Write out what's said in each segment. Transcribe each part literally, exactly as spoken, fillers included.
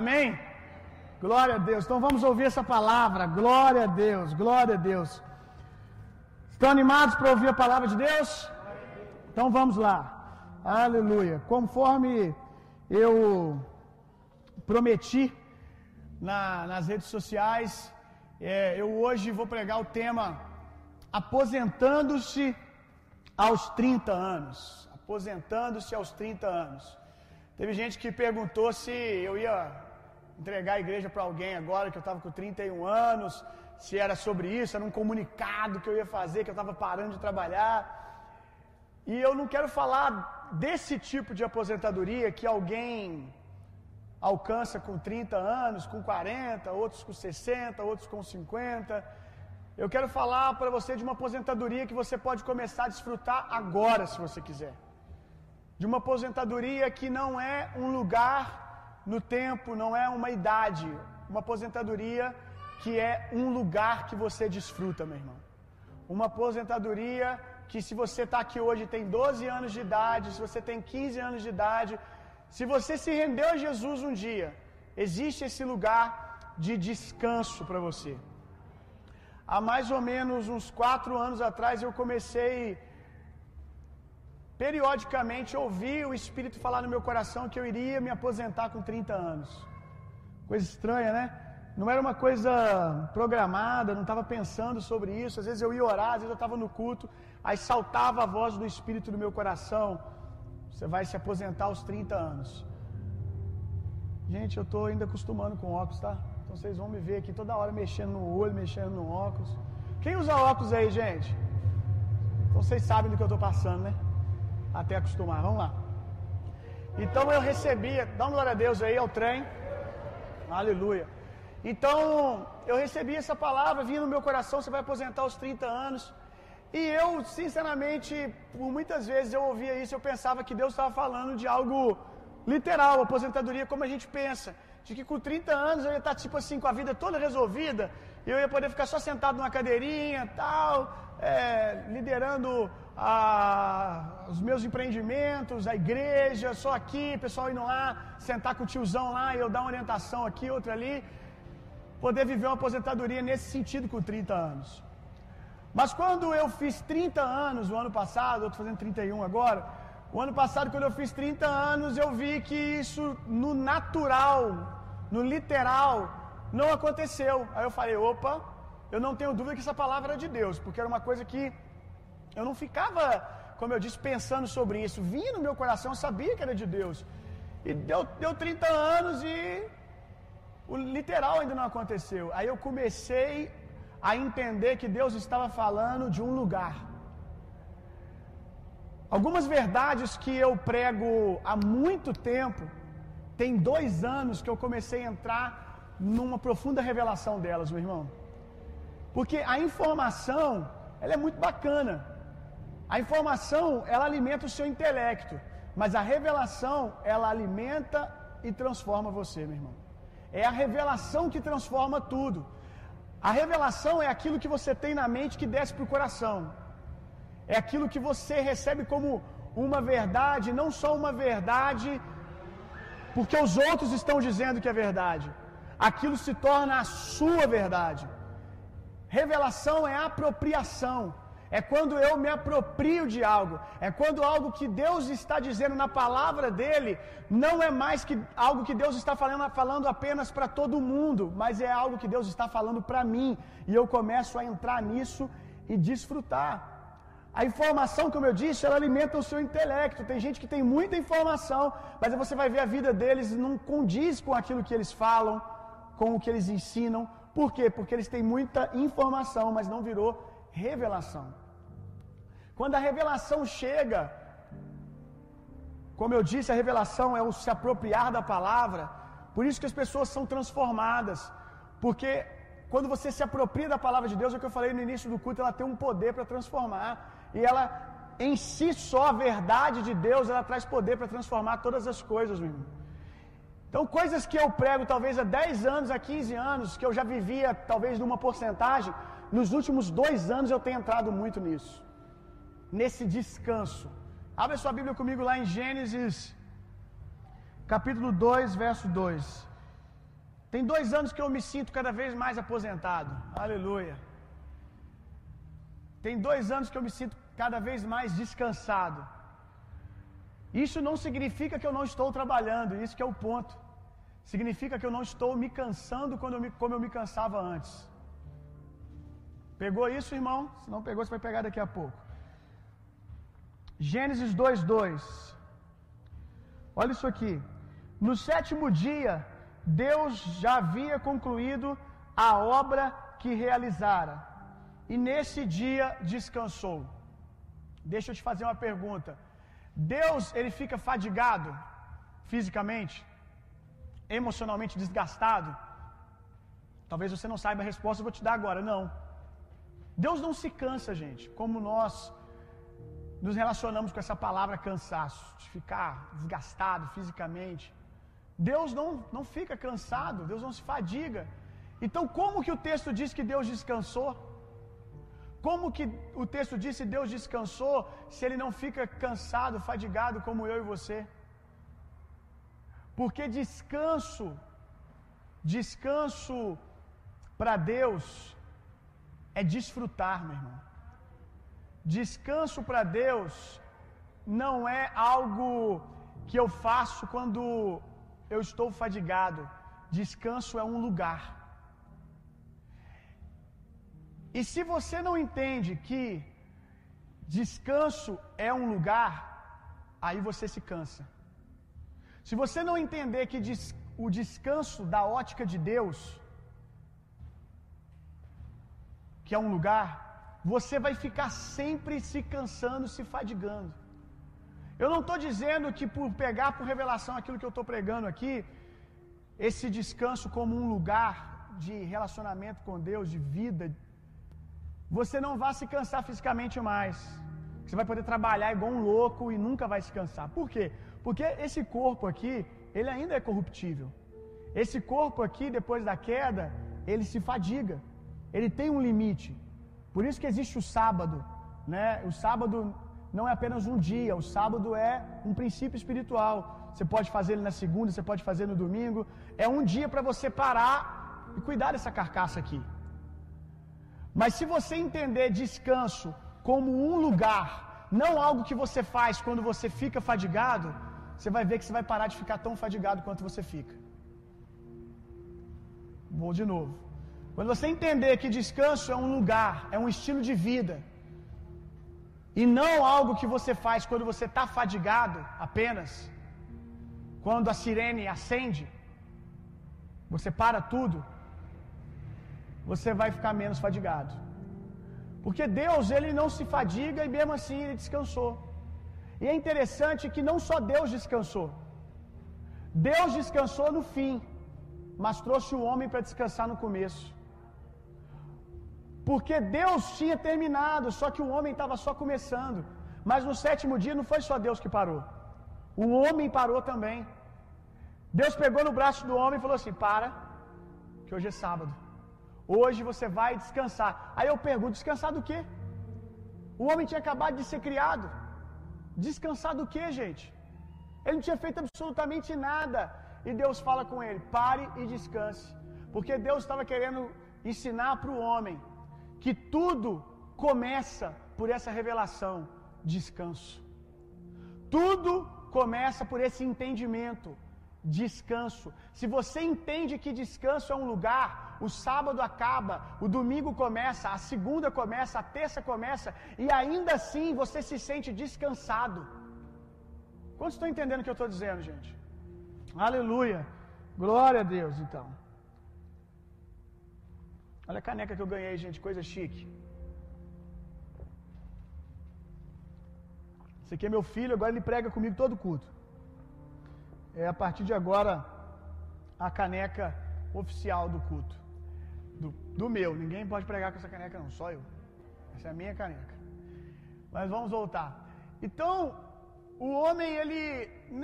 Amém? Glória a Deus. Então vamos ouvir essa palavra. Glória a Deus, glória a Deus. Estão animados para ouvir a palavra de Deus? Então vamos lá. Aleluia. Conforme eu prometi na, nas redes sociais, é, eu hoje vou pregar o tema aposentando-se aos trinta anos. Aposentando-se aos trinta anos. Teve gente que perguntou se eu ia entregar a igreja para alguém agora, que eu estava com trinta e um anos, se era sobre isso, era um comunicado que eu ia fazer, que eu estava parando de trabalhar. E eu não quero falar desse tipo de aposentadoria que alguém alcança com trinta anos, com quarenta, outros com sessenta, outros com cinquenta. Eu quero falar para você de uma aposentadoria que você pode começar a desfrutar agora, se você quiser. De uma aposentadoria que não é um lugar no tempo, não é uma idade. Uma aposentadoria que é um lugar que você desfruta, meu irmão. Uma aposentadoria que, se você está aqui hoje e tem doze anos de idade, se você tem quinze anos de idade, se você se rendeu a Jesus um dia, existe esse lugar de descanso para você. Há mais ou menos uns quatro anos atrás eu comecei periodicamente a ouvir o Espírito falar no meu coração que eu iria me aposentar com trinta anos. Coisa estranha, né? Não era uma coisa programada, não estava pensando sobre isso. Às vezes eu ia orar, às vezes eu estava no culto, aí saltava a voz do Espírito no meu coração: você vai se aposentar aos trinta anos. Gente, eu estou ainda acostumando com óculos, tá? Então vocês vão me ver aqui toda hora mexendo no olho, mexendo no óculos. Quem usa óculos aí, gente? Então vocês sabem do que eu estou passando, né? Até acostumar, vamos lá. Então eu recebia, dá uma glória a Deus aí ao trem. Aleluia. Então eu recebi essa palavra, vinha no meu coração: você vai aposentar aos trinta anos. E eu, sinceramente, por muitas vezes eu ouvia isso, eu pensava que Deus estava falando de algo literal, aposentadoria como a gente pensa, de que com trinta anos eu ia estar tipo assim com a vida toda resolvida, eu ia poder ficar só sentado numa cadeirinha, tal, é, liderando a, os meus empreendimentos, a igreja, só aqui, pessoal indo lá, sentar com o tiozão lá e eu dar uma orientação aqui, outra ali, poder viver uma aposentadoria nesse sentido com trinta anos. Mas quando eu fiz trinta anos no ano passado, eu estou fazendo trinta e um agora. O ano passado, quando eu fiz trinta anos, eu vi que isso no natural, no literal, não aconteceu. Aí eu falei: opa, eu não tenho dúvida que essa palavra era de Deus, porque era uma coisa que eu não ficava, como eu disse, pensando sobre isso. Vinha no meu coração, eu sabia que era de Deus. E deu, deu trinta anos e o literal ainda não aconteceu. Aí eu comecei a entender que Deus estava falando de um lugar. Algumas verdades que eu prego há muito tempo, tem dois anos que eu comecei a entrar numa profunda revelação delas, meu irmão. Porque a informação, ela é muito bacana. A informação, ela alimenta o seu intelecto, mas a revelação, ela alimenta e transforma você, meu irmão. É a revelação que transforma tudo. A revelação é aquilo que você tem na mente que desce para o coração. É aquilo que você recebe como uma verdade, não só uma verdade porque os outros estão dizendo que é verdade. Aquilo se torna a sua verdade. Revelação é apropriação. É quando eu me aproprio de algo. É quando algo que Deus está dizendo na palavra dele não é mais que algo que Deus está falando, falando apenas para todo mundo, mas é algo que Deus está falando para mim. E eu começo a entrar nisso e desfrutar. A informação, como eu disse, ela alimenta o seu intelecto. Tem gente que tem muita informação, mas você vai ver a vida deles não condiz com aquilo que eles falam, com o que eles ensinam. Por quê? Porque eles têm muita informação, mas não virou revelação. Quando a revelação chega, como eu disse, a revelação é o se apropriar da palavra. Por isso que as pessoas são transformadas, porque quando você se apropria da palavra de Deus, é o que eu falei no início do culto, ela tem um poder para transformar. E ela, em si só, a verdade de Deus, ela traz poder para transformar todas as coisas, meu irmão. Então, coisas que eu prego talvez há dez anos, há quinze anos, que eu já vivia talvez numa porcentagem, nos últimos dois anos eu tenho entrado muito nisso. Nesse descanso. Abre sua Bíblia comigo lá em Gênesis, capítulo dois, verso dois. Tem dois anos que eu me sinto cada vez mais aposentado. Aleluia. Tem dois anos que eu me sinto cada vez mais descansado. Isso não significa que eu não estou trabalhando, isso que é o ponto. Significa que eu não estou me cansando quando eu me, como eu me cansava antes. Pegou isso, irmão? Se não pegou, você vai pegar daqui a pouco. Gênesis dois, dois. Olha isso aqui. No sétimo dia, Deus já havia concluído a obra que realizara, e nesse dia descansou. Deixa eu te fazer uma pergunta. Deus, ele fica fadigado fisicamente, emocionalmente desgastado? Talvez você não saiba a resposta, eu vou te dar agora. Não. Deus não se cansa, gente, como nós nos relacionamos com essa palavra cansaço, de ficar desgastado fisicamente. Deus não, não fica cansado, Deus não se fadiga. Então, como que o texto diz que Deus descansou? Como que o texto diz que Deus descansou se ele não fica cansado, fadigado como eu e você? Porque descanso, descanso para Deus é desfrutar, meu irmão. Descanso para Deus não é algo que eu faço quando eu estou fadigado. Descanso é um lugar. E se você não entende que descanso é um lugar, aí você se cansa. Se você não entender que des, o descanso da ótica de Deus, que é um lugar, você vai ficar sempre se cansando, se fadigando. Eu não estou dizendo que por pegar por revelação aquilo que eu estou pregando aqui, esse descanso como um lugar de relacionamento com Deus, de vida, você não vai se cansar fisicamente mais. Você vai poder trabalhar igual um louco e nunca vai se cansar. Por quê? Porque esse corpo aqui, ele ainda é corruptível. Esse corpo aqui, depois da queda, ele se fadiga. Ele tem um limite. Por isso que existe o sábado, né? O sábado não é apenas um dia, o sábado é um princípio espiritual. Você pode fazer ele na segunda, você pode fazer no domingo. É um dia para você parar e cuidar dessa carcaça aqui. Mas se você entender descanso como um lugar, não algo que você faz quando você fica fadigado, você vai ver que você vai parar de ficar tão fadigado quanto você fica. Vou de novo. Quando você entender que descanso é um lugar, é um estilo de vida, e não algo que você faz quando você está fadigado apenas, quando a sirene acende, você para tudo, você vai ficar menos fadigado. Porque Deus, ele não se fadiga e mesmo assim ele descansou. E é interessante que não só Deus descansou. Deus descansou no fim, mas trouxe o homem para descansar no começo. Porque Deus tinha terminado, só que o homem estava só começando. Mas no sétimo dia não foi só Deus que parou. O homem parou também. Deus pegou no braço do homem e falou assim: para, que hoje é sábado. Hoje você vai descansar. Aí eu pergunto, descansar do quê? O homem tinha acabado de ser criado. Descansar do quê, gente? Ele não tinha feito absolutamente nada. E Deus fala com ele: pare e descanse. Porque Deus estava querendo ensinar para o homem que tudo começa por essa revelação, descanso. Tudo começa por esse entendimento, descanso. Se você entende que descanso é um lugar, o sábado acaba, o domingo começa, a segunda começa, a terça começa, e ainda assim você se sente descansado. Quantos estão entendendo o que eu estou dizendo, gente? Aleluia! Glória a Deus, então. Olha a caneca que eu ganhei, gente, coisa chique. Esse aqui é meu filho, agora ele prega comigo todo culto. É a partir de agora a caneca oficial do culto. Do, do meu. Ninguém pode pregar com essa caneca não, só eu. Essa é a minha caneca. Mas vamos voltar. Então, o homem, ele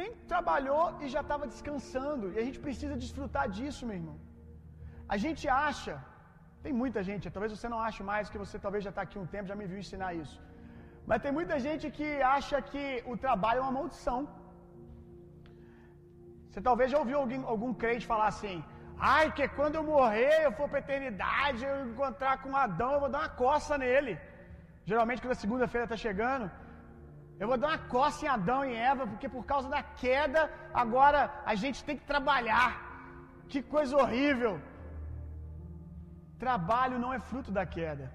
nem trabalhou e já estava descansando. E a gente precisa desfrutar disso, meu irmão. A gente acha, tem muita gente, talvez você não ache mais, que você talvez já está aqui um tempo, já me viu ensinar isso. Mas tem muita gente que acha que o trabalho é uma maldição. Você talvez já ouviu alguém, algum crente falar assim: Ai, que quando eu morrer, eu for para a eternidade, eu encontrar com Adão, eu vou dar uma coça nele. Geralmente, quando a segunda-feira está chegando, eu vou dar uma coça em Adão e Eva, porque por causa da queda, agora a gente tem que trabalhar. Que coisa horrível! Trabalho não é fruto da queda.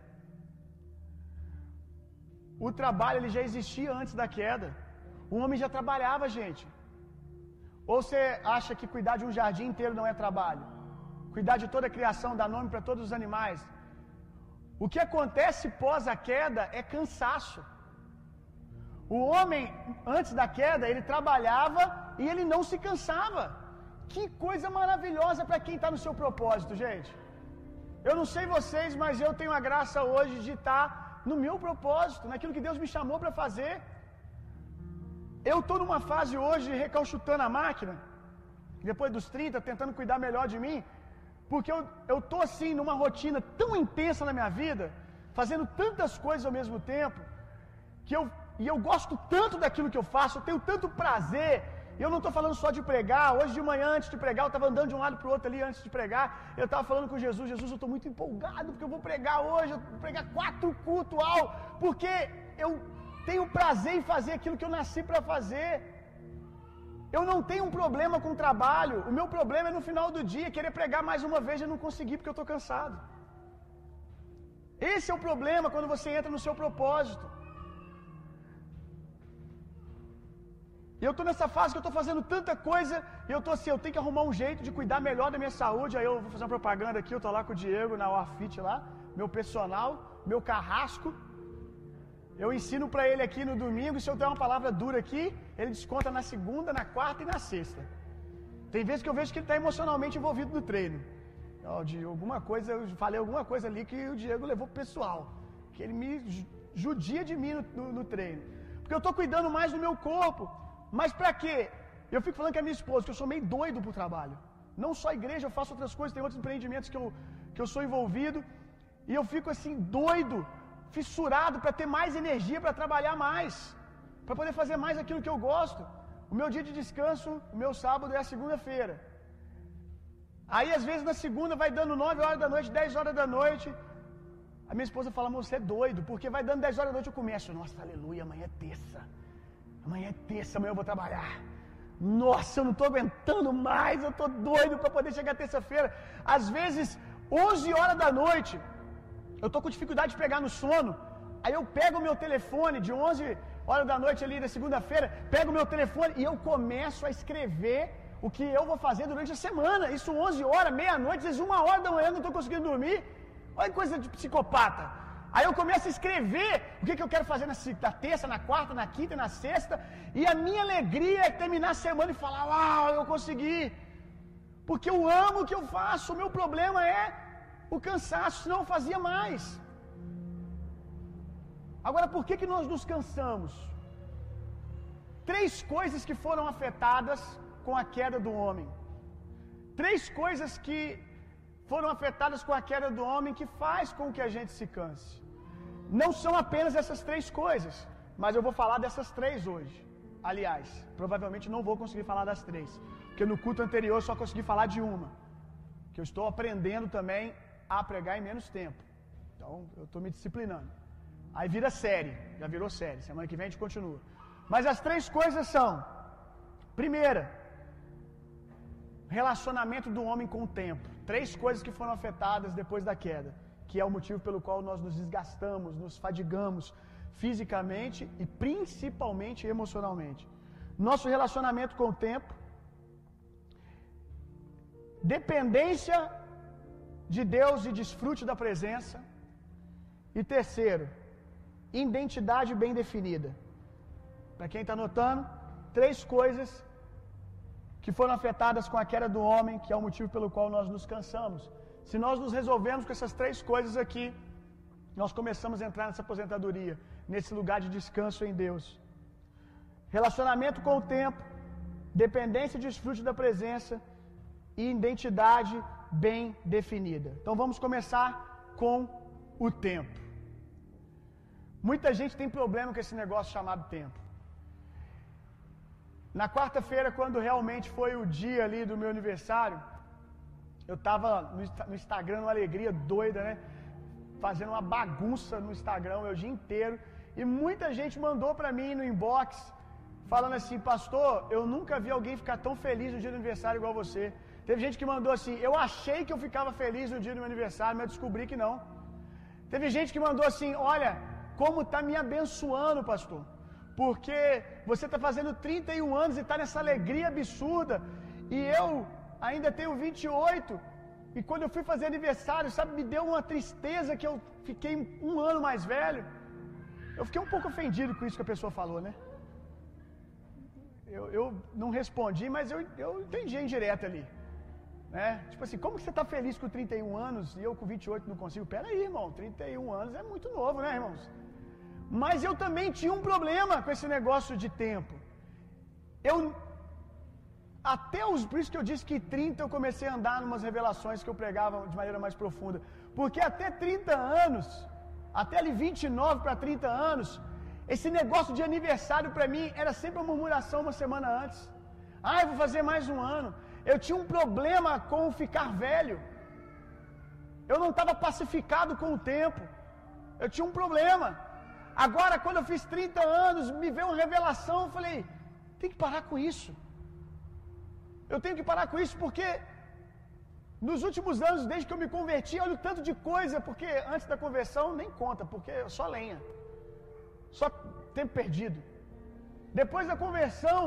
O trabalho ele já existia antes da queda. O homem já trabalhava, gente. Ou você acha que cuidar de um jardim inteiro não é trabalho? Cuidar de toda a criação, dar nome para todos os animais. O que acontece pós a queda é cansaço. O homem, antes da queda, ele trabalhava e ele não se cansava. Que coisa maravilhosa para quem está no seu propósito, gente. Eu não sei vocês, mas eu tenho a graça hoje de estar no meu propósito, naquilo que Deus me chamou para fazer. Eu estou numa fase hoje recalchutando a máquina, depois dos trinta, tentando cuidar melhor de mim, porque eu estou assim numa rotina tão intensa na minha vida, fazendo tantas coisas ao mesmo tempo, que eu, e eu gosto tanto daquilo que eu faço, eu tenho tanto prazer. Eu não estou falando só de pregar. Hoje de manhã, antes de pregar, eu estava andando de um lado para o outro ali antes de pregar. Eu estava falando com Jesus: Jesus, eu estou muito empolgado porque eu vou pregar hoje. Eu vou pregar quatro cultos, ao, porque eu tenho prazer em fazer aquilo que eu nasci para fazer. Eu não tenho um problema com o trabalho. O meu problema é no final do dia querer pregar mais uma vez e não conseguir porque eu estou cansado. Esse é o problema quando você entra no seu propósito. E eu estou nessa fase que eu estou fazendo tanta coisa, e eu estou assim, eu tenho que arrumar um jeito de cuidar melhor da minha saúde. Aí eu vou fazer uma propaganda aqui, eu estou lá com o Diego, na Orfit lá, meu personal, meu carrasco. Eu ensino para ele aqui no domingo, e se eu der uma palavra dura aqui, ele desconta na segunda, na quarta e na sexta. Tem vezes que eu vejo que ele está emocionalmente envolvido no treino. Ó, de alguma coisa, eu falei alguma coisa ali que o Diego levou pro pessoal, que ele me judia de mim no, no, no treino. Porque eu estou cuidando mais do meu corpo. Mas para quê? Eu fico falando com a minha esposa que eu sou meio doido pro trabalho. Não só a igreja, eu faço outras coisas, tem outros empreendimentos que eu, que eu sou envolvido. E eu fico assim doido, fissurado para ter mais energia para trabalhar mais, para poder fazer mais aquilo que eu gosto. O meu dia de descanso, o meu sábado é a segunda-feira. Aí às vezes na segunda vai dando nove horas da noite, dez horas da noite. A minha esposa fala: "Amor, você é doido, porque vai dando dez horas da noite eu começo, nossa, aleluia, amanhã é terça. Amanhã é terça, amanhã eu vou trabalhar. Nossa, eu não estou aguentando mais, eu estou doido para poder chegar terça-feira." Às vezes, onze horas da noite, eu estou com dificuldade de pegar no sono, aí eu pego o meu telefone de onze horas da noite ali da segunda-feira, pego o meu telefone e eu começo a escrever o que eu vou fazer durante a semana. Isso onze horas, meia-noite, às vezes uma hora da manhã, eu não estou conseguindo dormir. Olha coisa de psicopata. Aí eu começo a escrever o que, que eu quero fazer na, na terça, na quarta, na quinta e na sexta. E a minha alegria é terminar a semana e falar: uau, eu consegui. Porque eu amo o que eu faço. O meu problema é o cansaço, senão eu fazia mais. Agora, por que, que nós nos cansamos? Três coisas que foram afetadas com a queda do homem. Três coisas que... foram afetadas com a queda do homem que faz com que a gente se canse. Não são apenas essas três coisas, mas eu vou falar dessas três hoje. Aliás, provavelmente não vou conseguir falar das três, porque no culto anterior eu só consegui falar de uma, que eu estou aprendendo também a pregar em menos tempo. Então, eu estou me disciplinando. Aí vira série, já virou série, semana que vem a gente continua. Mas as três coisas são: primeira, relacionamento do homem com o tempo. Três coisas que foram afetadas depois da queda, que é o motivo pelo qual nós nos desgastamos, nos fadigamos fisicamente e principalmente emocionalmente. Nosso relacionamento com o tempo, dependência de Deus e desfrute da presença, e terceiro, identidade bem definida. Para quem está anotando, três coisas que foram afetadas com a queda do homem, que é o motivo pelo qual nós nos cansamos. Se nós nos resolvemos com essas três coisas aqui, nós começamos a entrar nessa aposentadoria, nesse lugar de descanso em Deus. Relacionamento com o tempo, dependência e desfrute da presença e identidade bem definida. Então vamos começar com o tempo. Muita gente tem problema com esse negócio chamado tempo. Na quarta-feira, quando realmente foi o dia ali do meu aniversário, Eu estava no Instagram, uma alegria doida, né? Fazendo uma bagunça no Instagram o dia inteiro. E muita gente mandou para mim no inbox, falando assim: pastor, eu nunca vi alguém ficar tão feliz no dia do aniversário igual você. Teve gente que mandou assim: eu achei que eu ficava feliz no dia do meu aniversário, mas descobri que não. Teve gente que mandou assim: olha, como está me abençoando, pastor, porque você está fazendo trinta e um anos e está nessa alegria absurda. E eu ainda tenho vinte e oito, e quando eu fui fazer aniversário, sabe, me deu uma tristeza que eu fiquei um ano mais velho. Eu fiquei um pouco ofendido com isso que a pessoa falou, né? Eu, eu não respondi, mas eu, eu entendi a indireta ali, né? Tipo assim, como que você está feliz com trinta e um anos e eu com vinte e oito não consigo? Pera aí, irmão, trinta e um anos é muito novo, né, irmãos? Mas eu também tinha um problema com esse negócio de tempo. Eu... Até os, por isso que eu disse que trinta eu comecei a andar em umas revelações que eu pregava de maneira mais profunda. Porque até trinta anos, até ali vinte e nove para trinta anos, esse negócio de aniversário para mim era sempre uma murmuração uma semana antes. Ah, eu vou fazer mais um ano. Eu tinha um problema com ficar velho. Eu não estava pacificado com o tempo. Eu tinha um problema. Agora, quando eu fiz trinta anos, me veio uma revelação, eu falei: tem que parar com isso. Eu tenho que parar com isso, porque nos últimos anos, desde que eu me converti, olha o tanto de coisa, porque antes da conversão nem conta, porque é só lenha, só tempo perdido. Depois da conversão,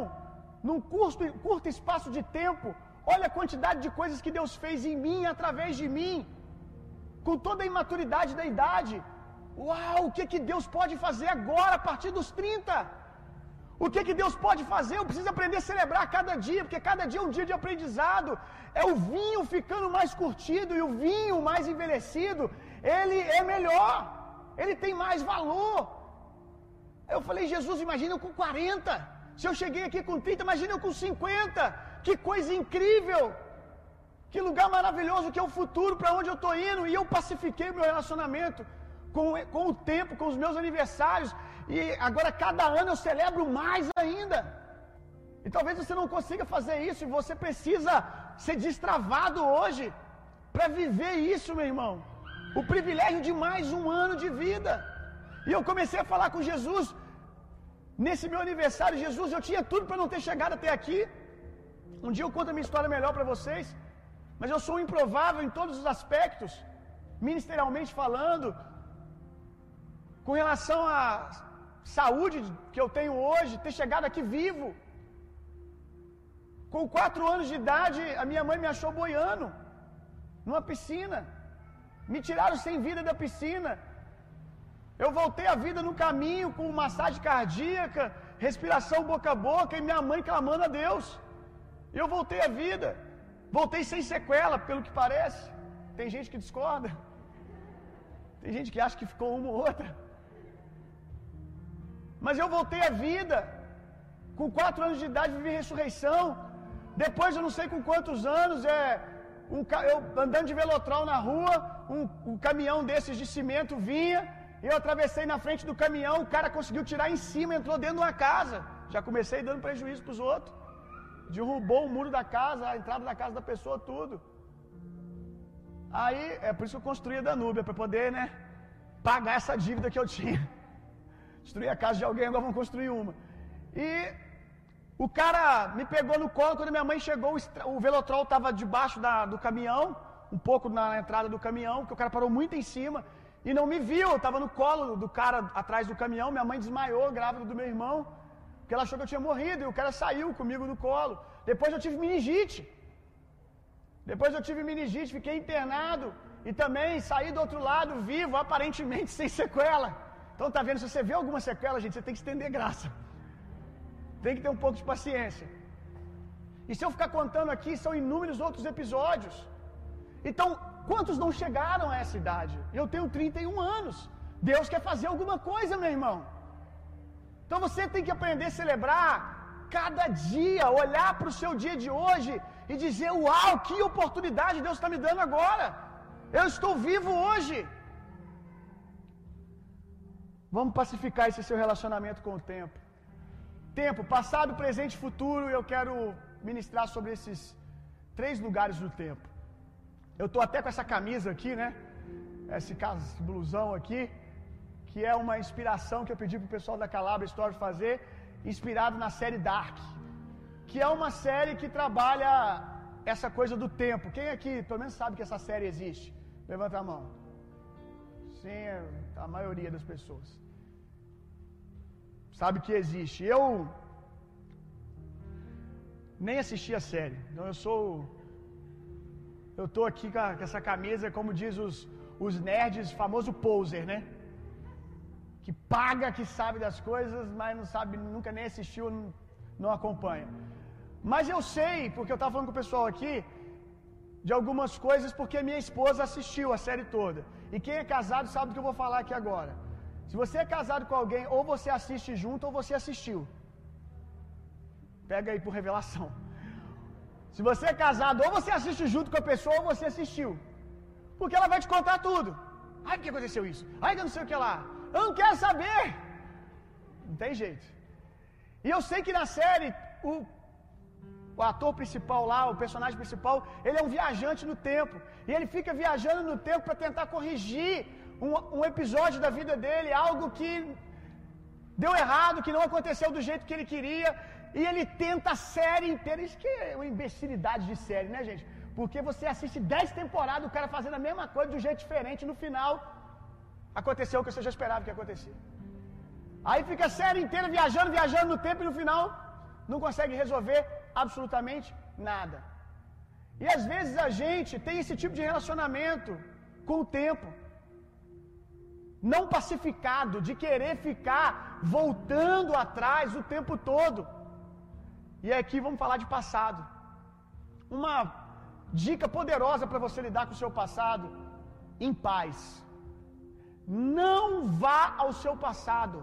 num curto, curto espaço de tempo, olha a quantidade de coisas que Deus fez em mim, através de mim, com toda a imaturidade da idade. Uau, o que, que Deus pode fazer agora a partir dos trinta? O que, que Deus pode fazer? Eu preciso aprender a celebrar cada dia, porque cada dia é um dia de aprendizado. É o vinho ficando mais curtido e o vinho mais envelhecido, ele é melhor, ele tem mais valor. Eu falei: Jesus, imagina eu com quarenta, se eu cheguei aqui com trinta, imagina eu com cinquenta, que coisa incrível, que lugar maravilhoso que é o futuro, para onde eu estou indo. E eu pacifiquei o meu relacionamento com, com o tempo, com os meus aniversários. E agora cada ano eu celebro mais ainda. E talvez você não consiga fazer isso, e você precisa ser destravado hoje para viver isso, meu irmão. O privilégio de mais um ano de vida. E eu comecei a falar com Jesus nesse meu aniversário: Jesus, eu tinha tudo para não ter chegado até aqui. Um dia eu conto a minha história melhor para vocês, mas eu sou um improvável em todos os aspectos, ministerialmente falando, com relação à saúde que eu tenho hoje, ter chegado aqui vivo. Com quatro anos de idade, a minha mãe me achou boiando numa piscina. Me tiraram sem vida da piscina. Eu voltei à vida no caminho, com massagem cardíaca, respiração boca a boca, e minha mãe clamando a Deus. Eu voltei à vida. Voltei sem sequela, pelo que parece. Tem gente que discorda. Tem gente que acha que ficou uma ou outra. Mas eu voltei à vida. Com quatro anos de idade, vivi ressurreição. Depois, eu não sei com quantos anos, é, um, eu andando de velotrol na rua, um, um caminhão desses de cimento vinha, eu atravessei na frente do caminhão, o cara conseguiu tirar em cima, entrou dentro de uma casa. Já comecei dando prejuízo para os outros. Derrubou o muro da casa, a entrada da casa da pessoa, tudo. Aí, é por isso que eu construí a Danúbia, para poder, né, pagar essa dívida que eu tinha. Destruí a casa de alguém, agora vão construir uma. E o cara me pegou no colo. Quando minha mãe chegou, o, estra... o velotrol estava debaixo da, do caminhão, um pouco na, na entrada do caminhão, porque o cara parou muito em cima e não me viu. Eu estava no colo do cara atrás do caminhão. Minha mãe desmaiou, grávida do meu irmão, porque ela achou que eu tinha morrido, e o cara saiu comigo no colo. Depois eu tive meningite. Depois eu tive meningite, fiquei internado e também saí do outro lado vivo, aparentemente sem sequela. Então tá vendo, se você vê alguma sequela, gente, você tem que estender graça. Tem que ter um pouco de paciência. E se eu ficar contando aqui, são inúmeros outros episódios. Então, quantos não chegaram a essa idade? Eu tenho trinta e um anos. Deus quer fazer alguma coisa, meu irmão. Então você tem que aprender a celebrar cada dia, olhar para o seu dia de hoje e dizer: uau, que oportunidade Deus está me dando agora. Eu estou vivo hoje. Vamos pacificar esse seu relacionamento com o tempo. Tempo, passado, presente e futuro. Eu quero ministrar sobre esses três lugares do tempo. Eu estou até com essa camisa aqui, né? Esse blusão aqui, que é uma inspiração que eu pedi para o pessoal da Calabra Story fazer, inspirado na série Dark, que é uma série que trabalha essa coisa do tempo. Quem aqui, pelo menos, sabe que essa série existe? Levanta a mão. Sim, a maioria das pessoas sabe que existe. Eu nem assisti a série, então eu sou... Eu estou aqui com, a, com essa camisa, como diz os, os nerds, famoso poser, né? Que paga, que sabe das coisas, mas não sabe, nunca nem assistiu, não, não acompanha. Mas eu sei, porque eu estava falando com o pessoal aqui, de algumas coisas, porque minha esposa assistiu a série toda. E quem é casado sabe do que eu vou falar aqui agora. Se você é casado com alguém, ou você assiste junto, ou você assistiu. Pega aí por revelação. Se você é casado, ou você assiste junto com a pessoa, ou você assistiu. Porque ela vai te contar tudo. Ai, por que aconteceu isso? Ai, eu não sei o que lá. Eu não quero saber. Não tem jeito. E eu sei que na série, o, o ator principal lá, o personagem principal, ele é um viajante no tempo. E ele fica viajando no tempo para tentar corrigir um, um episódio da vida dele, algo que deu errado, que não aconteceu do jeito que ele queria. E ele tenta a série inteira. Isso que é uma imbecilidade de série, né, gente? Porque você assiste dez temporadas, o cara fazendo a mesma coisa de um jeito diferente, no final aconteceu o que você já esperava que ia acontecer. Aí fica a série inteira viajando, viajando no tempo, e no final não consegue resolver absolutamente nada. E às vezes a gente tem esse tipo de relacionamento com o tempo não pacificado, de querer ficar voltando atrás o tempo todo. E aqui vamos falar de passado. Uma dica poderosa para você lidar com o seu passado: em paz. Não vá ao seu passado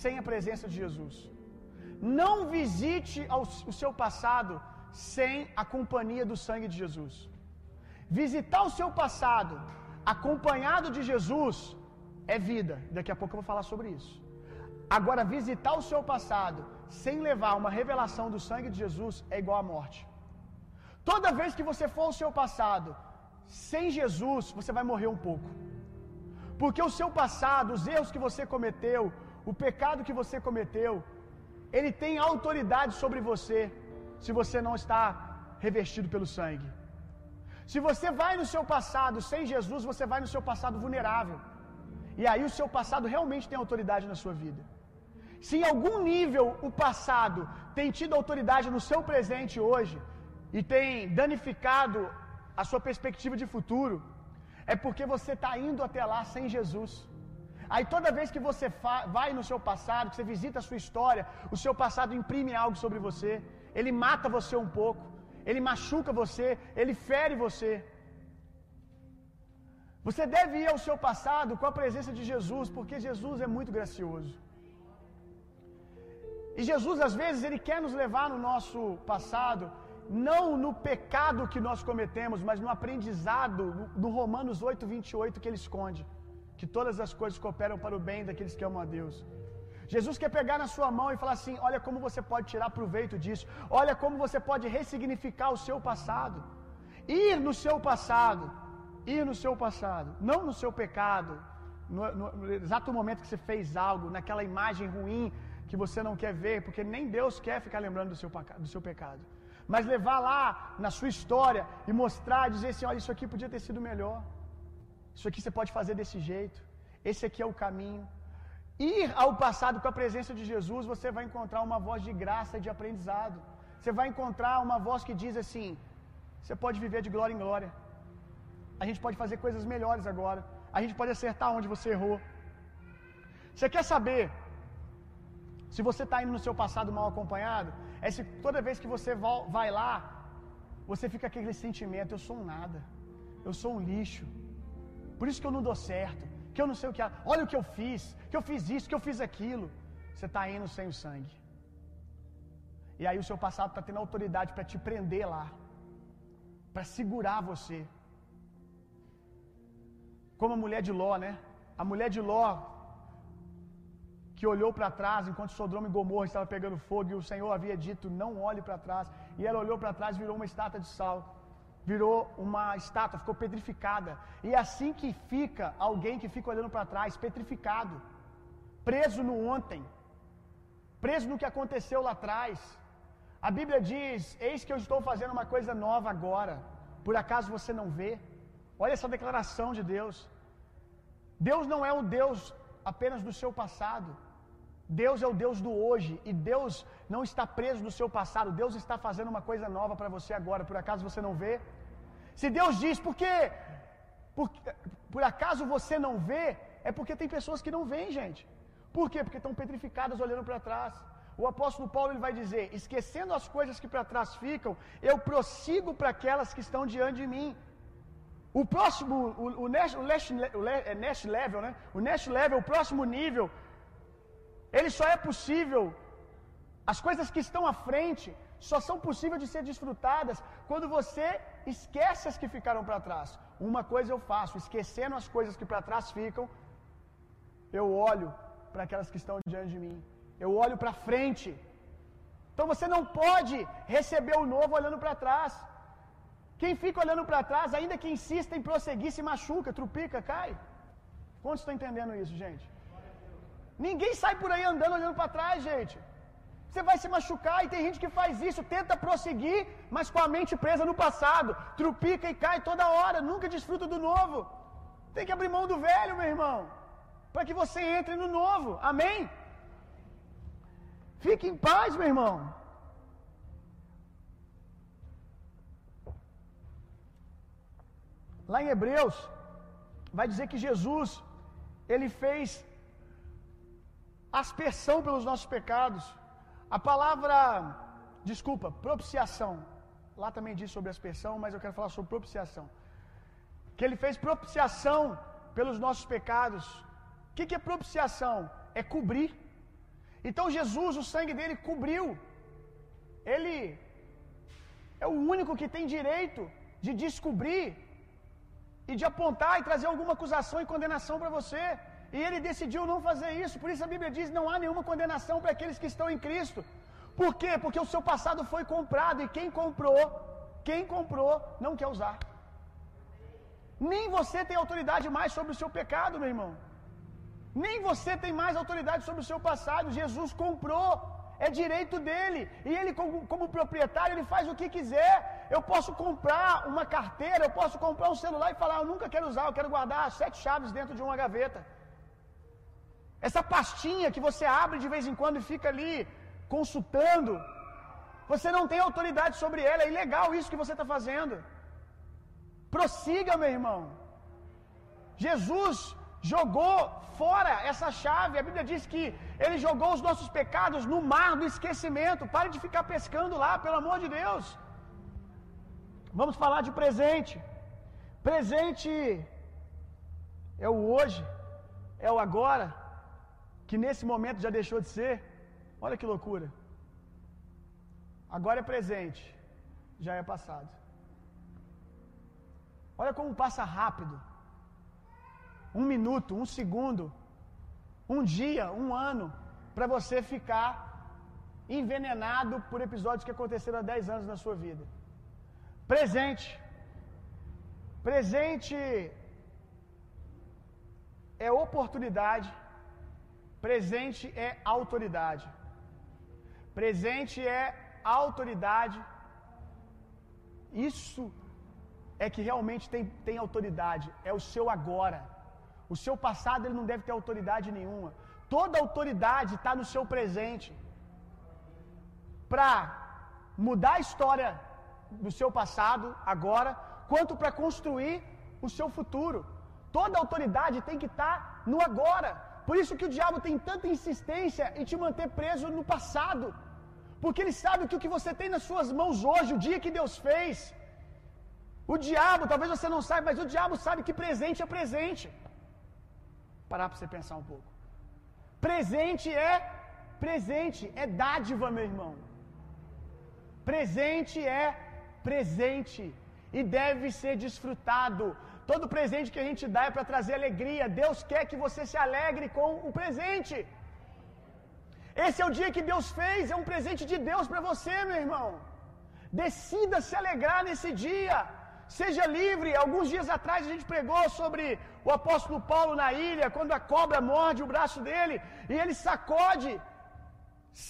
sem a presença de Jesus. Não visite o seu passado sem a companhia do sangue de Jesus. Visitar o seu passado acompanhado de Jesus é vida. Daqui a pouco eu vou falar sobre isso. Agora, visitar o seu passado sem levar uma revelação do sangue de Jesus é igual à morte. Toda vez que você for ao seu passado sem Jesus, você vai morrer um pouco. Porque o seu passado, os erros que você cometeu, o pecado que você cometeu, ele tem autoridade sobre você se você não está revestido pelo sangue. Se você vai no seu passado sem Jesus, você vai no seu passado vulnerável. E aí o seu passado realmente tem autoridade na sua vida. Se em algum nível o passado tem tido autoridade no seu presente hoje e tem danificado a sua perspectiva de futuro, é porque você está indo até lá sem Jesus. Aí toda vez que você fa- vai no seu passado, que você visita a sua história, o seu passado imprime algo sobre você, ele mata você um pouco, ele machuca você, ele fere você. Você deve ir ao seu passado com a presença de Jesus, porque Jesus é muito gracioso. E Jesus, às vezes, ele quer nos levar no nosso passado, não no pecado que nós cometemos, mas no aprendizado do Romanos oito, vinte e oito, que ele esconde, que todas as coisas cooperam para o bem daqueles que amam a Deus. Jesus quer pegar na sua mão e falar assim: olha como você pode tirar proveito disso, olha como você pode ressignificar o seu passado. Ir no seu passado, ir no seu passado, não no seu pecado, no, no, no exato momento que você fez algo, naquela imagem ruim que você não quer ver, porque nem Deus quer ficar lembrando do seu, do seu pecado. Mas levar lá na sua história e mostrar, dizer assim: olha, isso aqui podia ter sido melhor, isso aqui você pode fazer desse jeito, esse aqui é o caminho. Ir ao passado com a presença de Jesus, você vai encontrar uma voz de graça e de aprendizado. Você vai encontrar uma voz que diz assim: você pode viver de glória em glória, a gente pode fazer coisas melhores agora, a gente pode acertar onde você errou. Você quer saber se você está indo no seu passado mal acompanhado? É se toda vez que você vai lá, você fica com aquele sentimento: eu sou um nada, eu sou um lixo, por isso que eu não dou certo, que eu não sei o que há, olha o que eu fiz, que eu fiz isso, que eu fiz aquilo. Você está indo sem o sangue. E aí o seu passado está tendo autoridade para te prender lá, para segurar você. Como a mulher de Ló, né? A mulher de Ló, que olhou para trás enquanto Sodoma e Gomorra estavam pegando fogo e o Senhor havia dito: não olhe para trás. E ela olhou para trás e virou uma estátua de sal. virou uma estátua, ficou petrificada. E é assim que fica alguém que fica olhando para trás, petrificado, preso no ontem, preso no que aconteceu lá atrás. A Bíblia diz: eis que eu estou fazendo uma coisa nova agora, por acaso você não vê? Olha essa declaração de Deus. Deus não é o Deus apenas do seu passado. Deus é o Deus do hoje, e Deus não está preso no seu passado. Deus está fazendo uma coisa nova para você agora, por acaso você não vê? Se Deus diz, por quê? Por, por acaso você não vê? É porque tem pessoas que não veem, gente. Por quê? Porque estão petrificadas olhando para trás. O apóstolo Paulo ele vai dizer: esquecendo as coisas que para trás ficam, eu prossigo para aquelas que estão diante de mim. O próximo, o, o, next, o, next, o next level, né? O next level, o próximo nível, ele só é possível. As coisas que estão à frente só são possíveis de ser desfrutadas quando você esquece as que ficaram para trás. Uma coisa eu faço: esquecendo as coisas que para trás ficam, eu olho para aquelas que estão diante de mim. Eu olho para frente. Então você não pode receber o novo olhando para trás. Quem fica olhando para trás, ainda que insista em prosseguir, se machuca, trupica, cai. Quantos estão entendendo isso, gente? Ninguém sai por aí andando olhando para trás, gente. Você vai se machucar, e tem gente que faz isso, tenta prosseguir, mas com a mente presa no passado, trupica e cai toda hora, nunca desfruta do novo. Tem que abrir mão do velho, meu irmão, para que você entre no novo. Amém? Fique em paz, meu irmão. Lá em Hebreus vai dizer que Jesus ele fez aspersão pelos nossos pecados. A palavra, desculpa, propiciação. Lá também diz sobre aspersão, mas eu quero falar sobre propiciação. Que ele fez propiciação pelos nossos pecados. O que, que é propiciação? É cobrir. Então Jesus, o sangue dele cobriu. Ele é o único que tem direito de descobrir e de apontar e trazer alguma acusação e condenação para você. E ele decidiu não fazer isso. Por isso a Bíblia diz: não há nenhuma condenação para aqueles que estão em Cristo. Por quê? Porque o seu passado foi comprado, e quem comprou, quem comprou não quer usar. Nem você tem autoridade mais sobre o seu pecado, meu irmão. Nem você tem mais autoridade sobre o seu passado. Jesus comprou, é direito dele. E ele, como, como proprietário, ele faz o que quiser. Eu posso comprar uma carteira, eu posso comprar um celular e falar: eu nunca quero usar, eu quero guardar as sete chaves dentro de uma gaveta. Essa pastinha que você abre de vez em quando e fica ali consultando, você não tem autoridade sobre ela. É ilegal isso que você está fazendo. Prossiga, meu irmão. Jesus jogou fora essa chave. A Bíblia diz que ele jogou os nossos pecados no mar do esquecimento. Pare de ficar pescando lá, pelo amor de Deus. Vamos falar de presente. Presente é o hoje, é o agora, que nesse momento já deixou de ser. Olha que loucura. Agora é presente, já é passado. Olha como passa rápido. Um minuto, um segundo, um dia, um ano, para você ficar envenenado por episódios que aconteceram há dez anos na sua vida. Presente. Presente é oportunidade. Presente é autoridade. Presente é autoridade. Isso é que realmente tem, tem autoridade. É o seu agora. O seu passado ele não deve ter autoridade nenhuma. Toda autoridade está no seu presente. Para mudar a história do seu passado agora, quanto para construir o seu futuro. Toda autoridade tem que estar tá no agora. Por isso que o diabo tem tanta insistência em te manter preso no passado. Porque ele sabe que o que você tem nas suas mãos hoje, o dia que Deus fez, o diabo, talvez você não saiba, mas o diabo sabe que presente é presente. Parar para você pensar um pouco. Presente é presente, é dádiva, meu irmão. Presente é presente e deve ser desfrutado. Todo presente que a gente dá é para trazer alegria. Deus quer que você se alegre com o presente. Esse é o dia que Deus fez, é um presente de Deus para você, meu irmão. Decida se alegrar nesse dia. Seja livre. Alguns dias atrás a gente pregou sobre o apóstolo Paulo na ilha, quando a cobra morde o braço dele e ele sacode.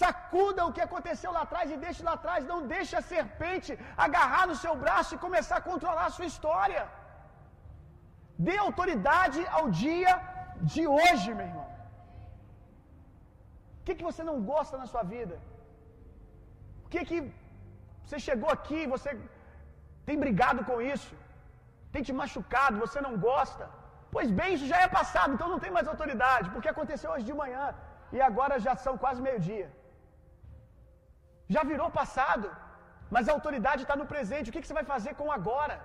Sacuda o que aconteceu lá atrás e deixe lá atrás. Não deixe a serpente agarrar no seu braço e começar a controlar a sua história. Dê autoridade ao dia de hoje, meu irmão. O que que você não gosta na sua vida? O que que você chegou aqui, você tem brigado com isso, tem te machucado, você não gosta? Pois bem, isso já é passado, então não tem mais autoridade, porque aconteceu hoje de manhã e agora já são quase meio-dia. Já virou passado, mas a autoridade está no presente. O que que você vai fazer com agora?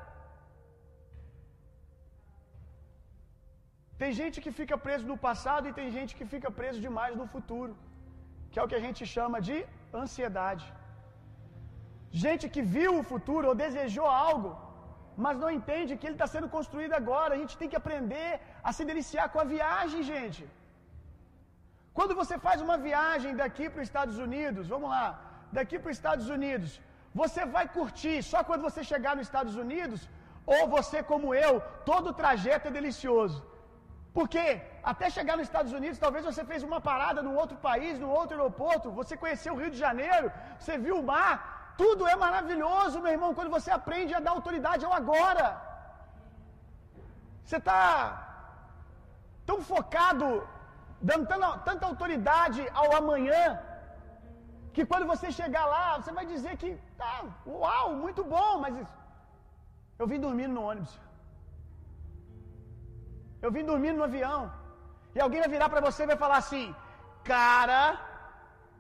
Tem gente que fica preso no passado e tem gente que fica preso demais no futuro, que é o que a gente chama de ansiedade. Gente que viu o futuro ou desejou algo, mas não entende que ele está sendo construído agora. A gente tem que aprender a se deliciar com a viagem, gente. Quando você faz uma viagem daqui para os Estados Unidos, vamos lá, daqui para os Estados Unidos, você vai curtir só quando você chegar nos Estados Unidos? Ou você, como eu, todo o trajeto é delicioso? Porque até chegar nos Estados Unidos, talvez você fez uma parada num outro país, num outro aeroporto, você conheceu o Rio de Janeiro, você viu o mar, tudo é maravilhoso, meu irmão, quando você aprende a dar autoridade ao agora. Você está tão focado, dando tanta autoridade ao amanhã, que quando você chegar lá, você vai dizer que, tá, uau, muito bom, mas isso, eu vim dormindo no ônibus. Eu vim dormindo no avião. E alguém vai virar para você e vai falar assim: cara,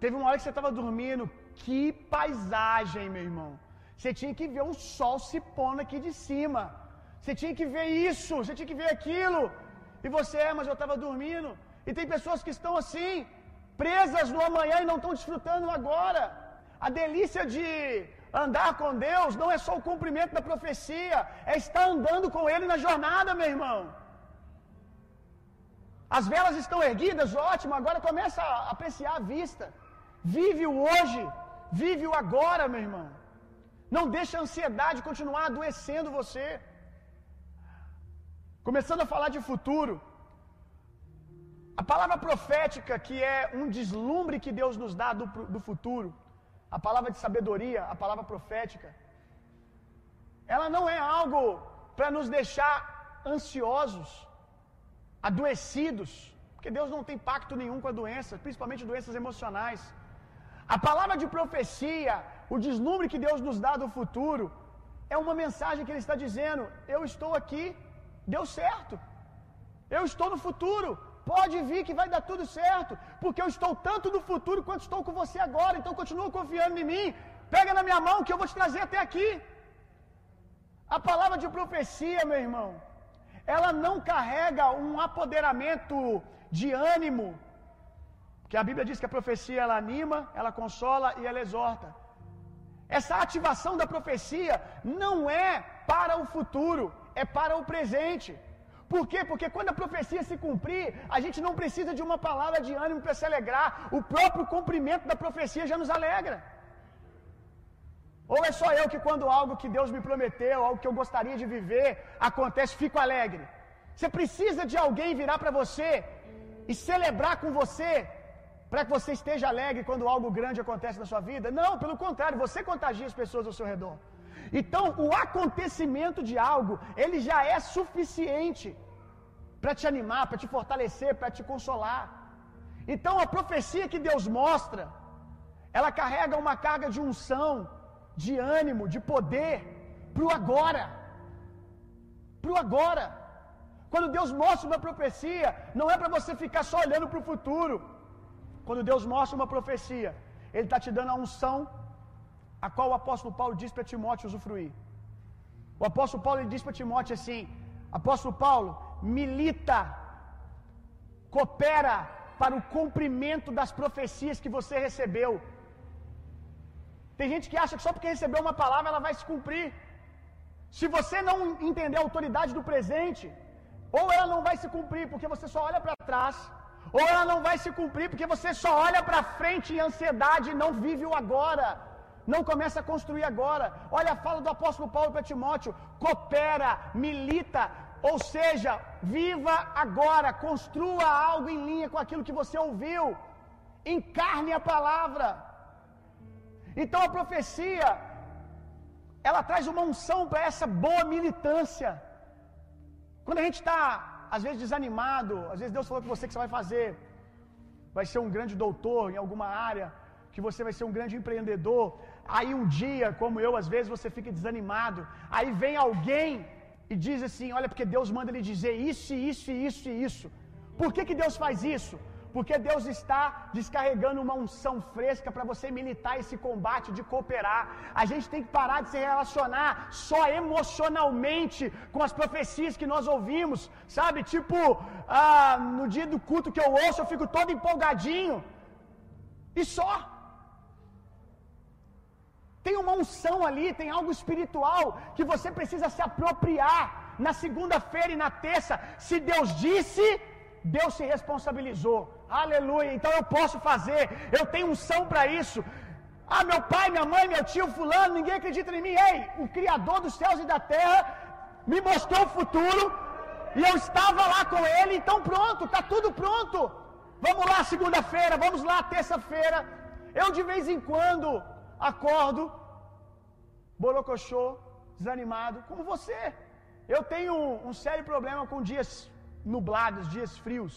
teve uma hora que você estava dormindo, que paisagem, meu irmão. Você tinha que ver o sol se pondo aqui de cima. Você tinha que ver isso, você tinha que ver aquilo. E você é, mas eu estava dormindo. E tem pessoas que estão assim, presas no amanhã e não estão desfrutando agora. A delícia de andar com Deus não é só o cumprimento da profecia, é estar andando com Ele na jornada, meu irmão. As velas estão erguidas, ótimo, agora começa a apreciar a vista. Vive o hoje, vive o agora, meu irmão. Não deixa a ansiedade continuar adoecendo você. Começando a falar de futuro, a palavra profética, que é um deslumbre que Deus nos dá do, do futuro, a palavra de sabedoria, a palavra profética, ela não é algo para nos deixar ansiosos, adoecidos, porque Deus não tem pacto nenhum com a doença, principalmente doenças emocionais. A palavra de profecia, o deslumbre que Deus nos dá do futuro, é uma mensagem que Ele está dizendo: eu estou aqui, deu certo, eu estou no futuro, pode vir que vai dar tudo certo, porque eu estou tanto no futuro quanto estou com você agora, então continua confiando em mim, pega na minha mão que eu vou te trazer até aqui. A palavra de profecia, meu irmão, ela não carrega um apoderamento de ânimo, porque a Bíblia diz que a profecia ela anima, ela consola e ela exorta. Essa ativação da profecia não é para o futuro, é para o presente. Por quê? Porque quando a profecia se cumprir, a gente não precisa de uma palavra de ânimo para se alegrar, o próprio cumprimento da profecia já nos alegra. Ou é só eu que quando algo que Deus me prometeu, algo que eu gostaria de viver, acontece, fico alegre? Você precisa de alguém virar para você e celebrar com você para que você esteja alegre quando algo grande acontece na sua vida? Não, pelo contrário, você contagia as pessoas ao seu redor. Então, o acontecimento de algo, ele já é suficiente para te animar, para te fortalecer, para te consolar. Então, a profecia que Deus mostra, ela carrega uma carga de unção, de ânimo, de poder para o agora. Para o agora. Quando Deus mostra uma profecia, não é para você ficar só olhando para o futuro. Quando Deus mostra uma profecia, Ele está te dando a unção a qual o apóstolo Paulo diz para Timóteo usufruir. O apóstolo Paulo ele diz para Timóteo assim: apóstolo Paulo, milita, coopera para o cumprimento das profecias que você recebeu. Tem gente que acha que só porque recebeu uma palavra ela vai se cumprir. Se você não entender a autoridade do presente, ou ela não vai se cumprir porque você só olha para trás, ou ela não vai se cumprir porque você só olha para frente em ansiedade e não vive o agora. Não começa a construir agora. Olha a fala do apóstolo Paulo para Timóteo: coopera, milita, ou seja, viva agora, construa algo em linha com aquilo que você ouviu, encarne a palavra. Então a profecia, ela traz uma unção para essa boa militância. Quando a gente está, às vezes, desanimado, às vezes Deus falou com você que você vai fazer, vai ser um grande doutor em alguma área, que você vai ser um grande empreendedor. Aí um dia, como eu, às vezes você fica desanimado. Aí vem alguém e diz assim: olha, porque Deus manda ele dizer isso, isso, isso e isso. Por que que Deus faz isso? Porque Deus está descarregando uma unção fresca para você militar esse combate, de cooperar. A gente tem que parar de se relacionar só emocionalmente com as profecias que nós ouvimos, sabe? Tipo, ah, no dia do culto que eu ouço, eu fico todo empolgadinho e só. Tem uma unção ali, tem algo espiritual que você precisa se apropriar na segunda-feira e na terça. Se Deus disse, Deus se responsabilizou. Aleluia, então eu posso fazer, eu tenho unção para isso. Ah, meu pai, minha mãe, meu tio, fulano, ninguém acredita em mim. Ei, o Criador dos céus e da terra me mostrou o futuro e eu estava lá com ele, então pronto, está tudo pronto. Vamos lá segunda-feira, vamos lá terça-feira. Eu de vez em quando acordo borocochô, desanimado, como você. Eu tenho um, um sério problema com dias nublados, dias frios.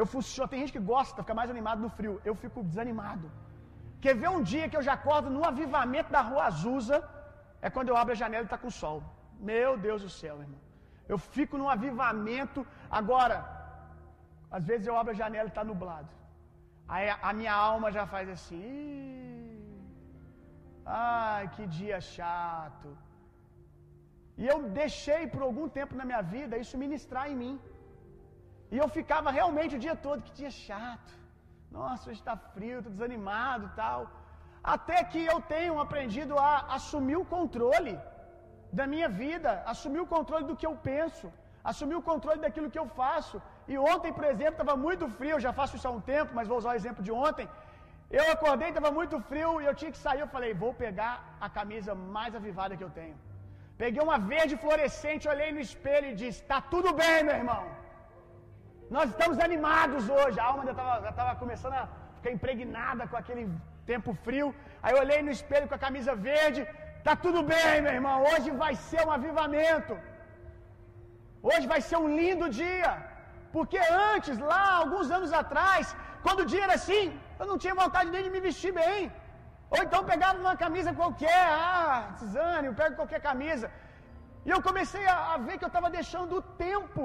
Eu funciono, tem gente que gosta de ficar mais animado no frio. Eu fico desanimado. Quer ver um dia que eu já acordo no avivamento da Rua Azusa? É quando eu abro a janela e tá com sol. Meu Deus do céu, irmão. Eu fico num avivamento. Agora, às vezes eu abro a janela e tá nublado. Aí a, a minha alma já faz assim: ai, que dia chato. E eu deixei por algum tempo na minha vida isso ministrar em mim. E eu ficava realmente o dia todo: que dia chato. Nossa, hoje está frio, estou desanimado e tal. Até que eu tenho aprendido a assumir o controle da minha vida, assumir o controle do que eu penso, assumir o controle daquilo que eu faço. E ontem, por exemplo, estava muito frio, eu já faço isso há um tempo, mas vou usar o exemplo de ontem. Eu acordei, estava muito frio e eu tinha que sair. Eu falei: vou pegar a camisa mais avivada que eu tenho. Peguei uma verde fluorescente, olhei no espelho e disse: está tudo bem, meu irmão. Nós estamos animados hoje. A alma já estava começando a ficar impregnada com aquele tempo frio. Aí eu olhei no espelho com a camisa verde: está tudo bem, meu irmão. Hoje vai ser um avivamento. Hoje vai ser um lindo dia. Porque antes, lá, alguns anos atrás, quando o dia era assim, eu não tinha vontade nem de me vestir bem. Ou então pegava uma camisa qualquer, ah, desânimo, pego qualquer camisa. E eu comecei a, a ver que eu estava deixando o tempo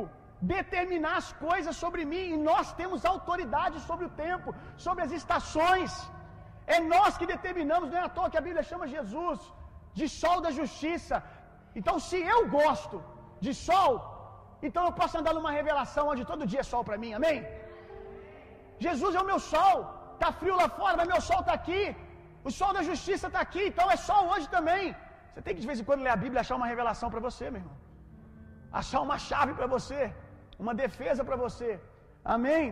determinar as coisas sobre mim. E nós temos autoridade sobre o tempo, sobre as estações. É nós que determinamos, não é à toa que a Bíblia chama Jesus de sol da justiça. Então, se eu gosto de sol, então eu posso andar numa revelação onde todo dia é sol para mim, amém? Jesus é o meu sol. Está frio lá fora, mas meu sol está aqui. O sol da justiça está aqui, então é sol hoje também. Você tem que de vez em quando ler a Bíblia e achar uma revelação para você, meu irmão. Achar uma chave para você, uma defesa para você. Amém?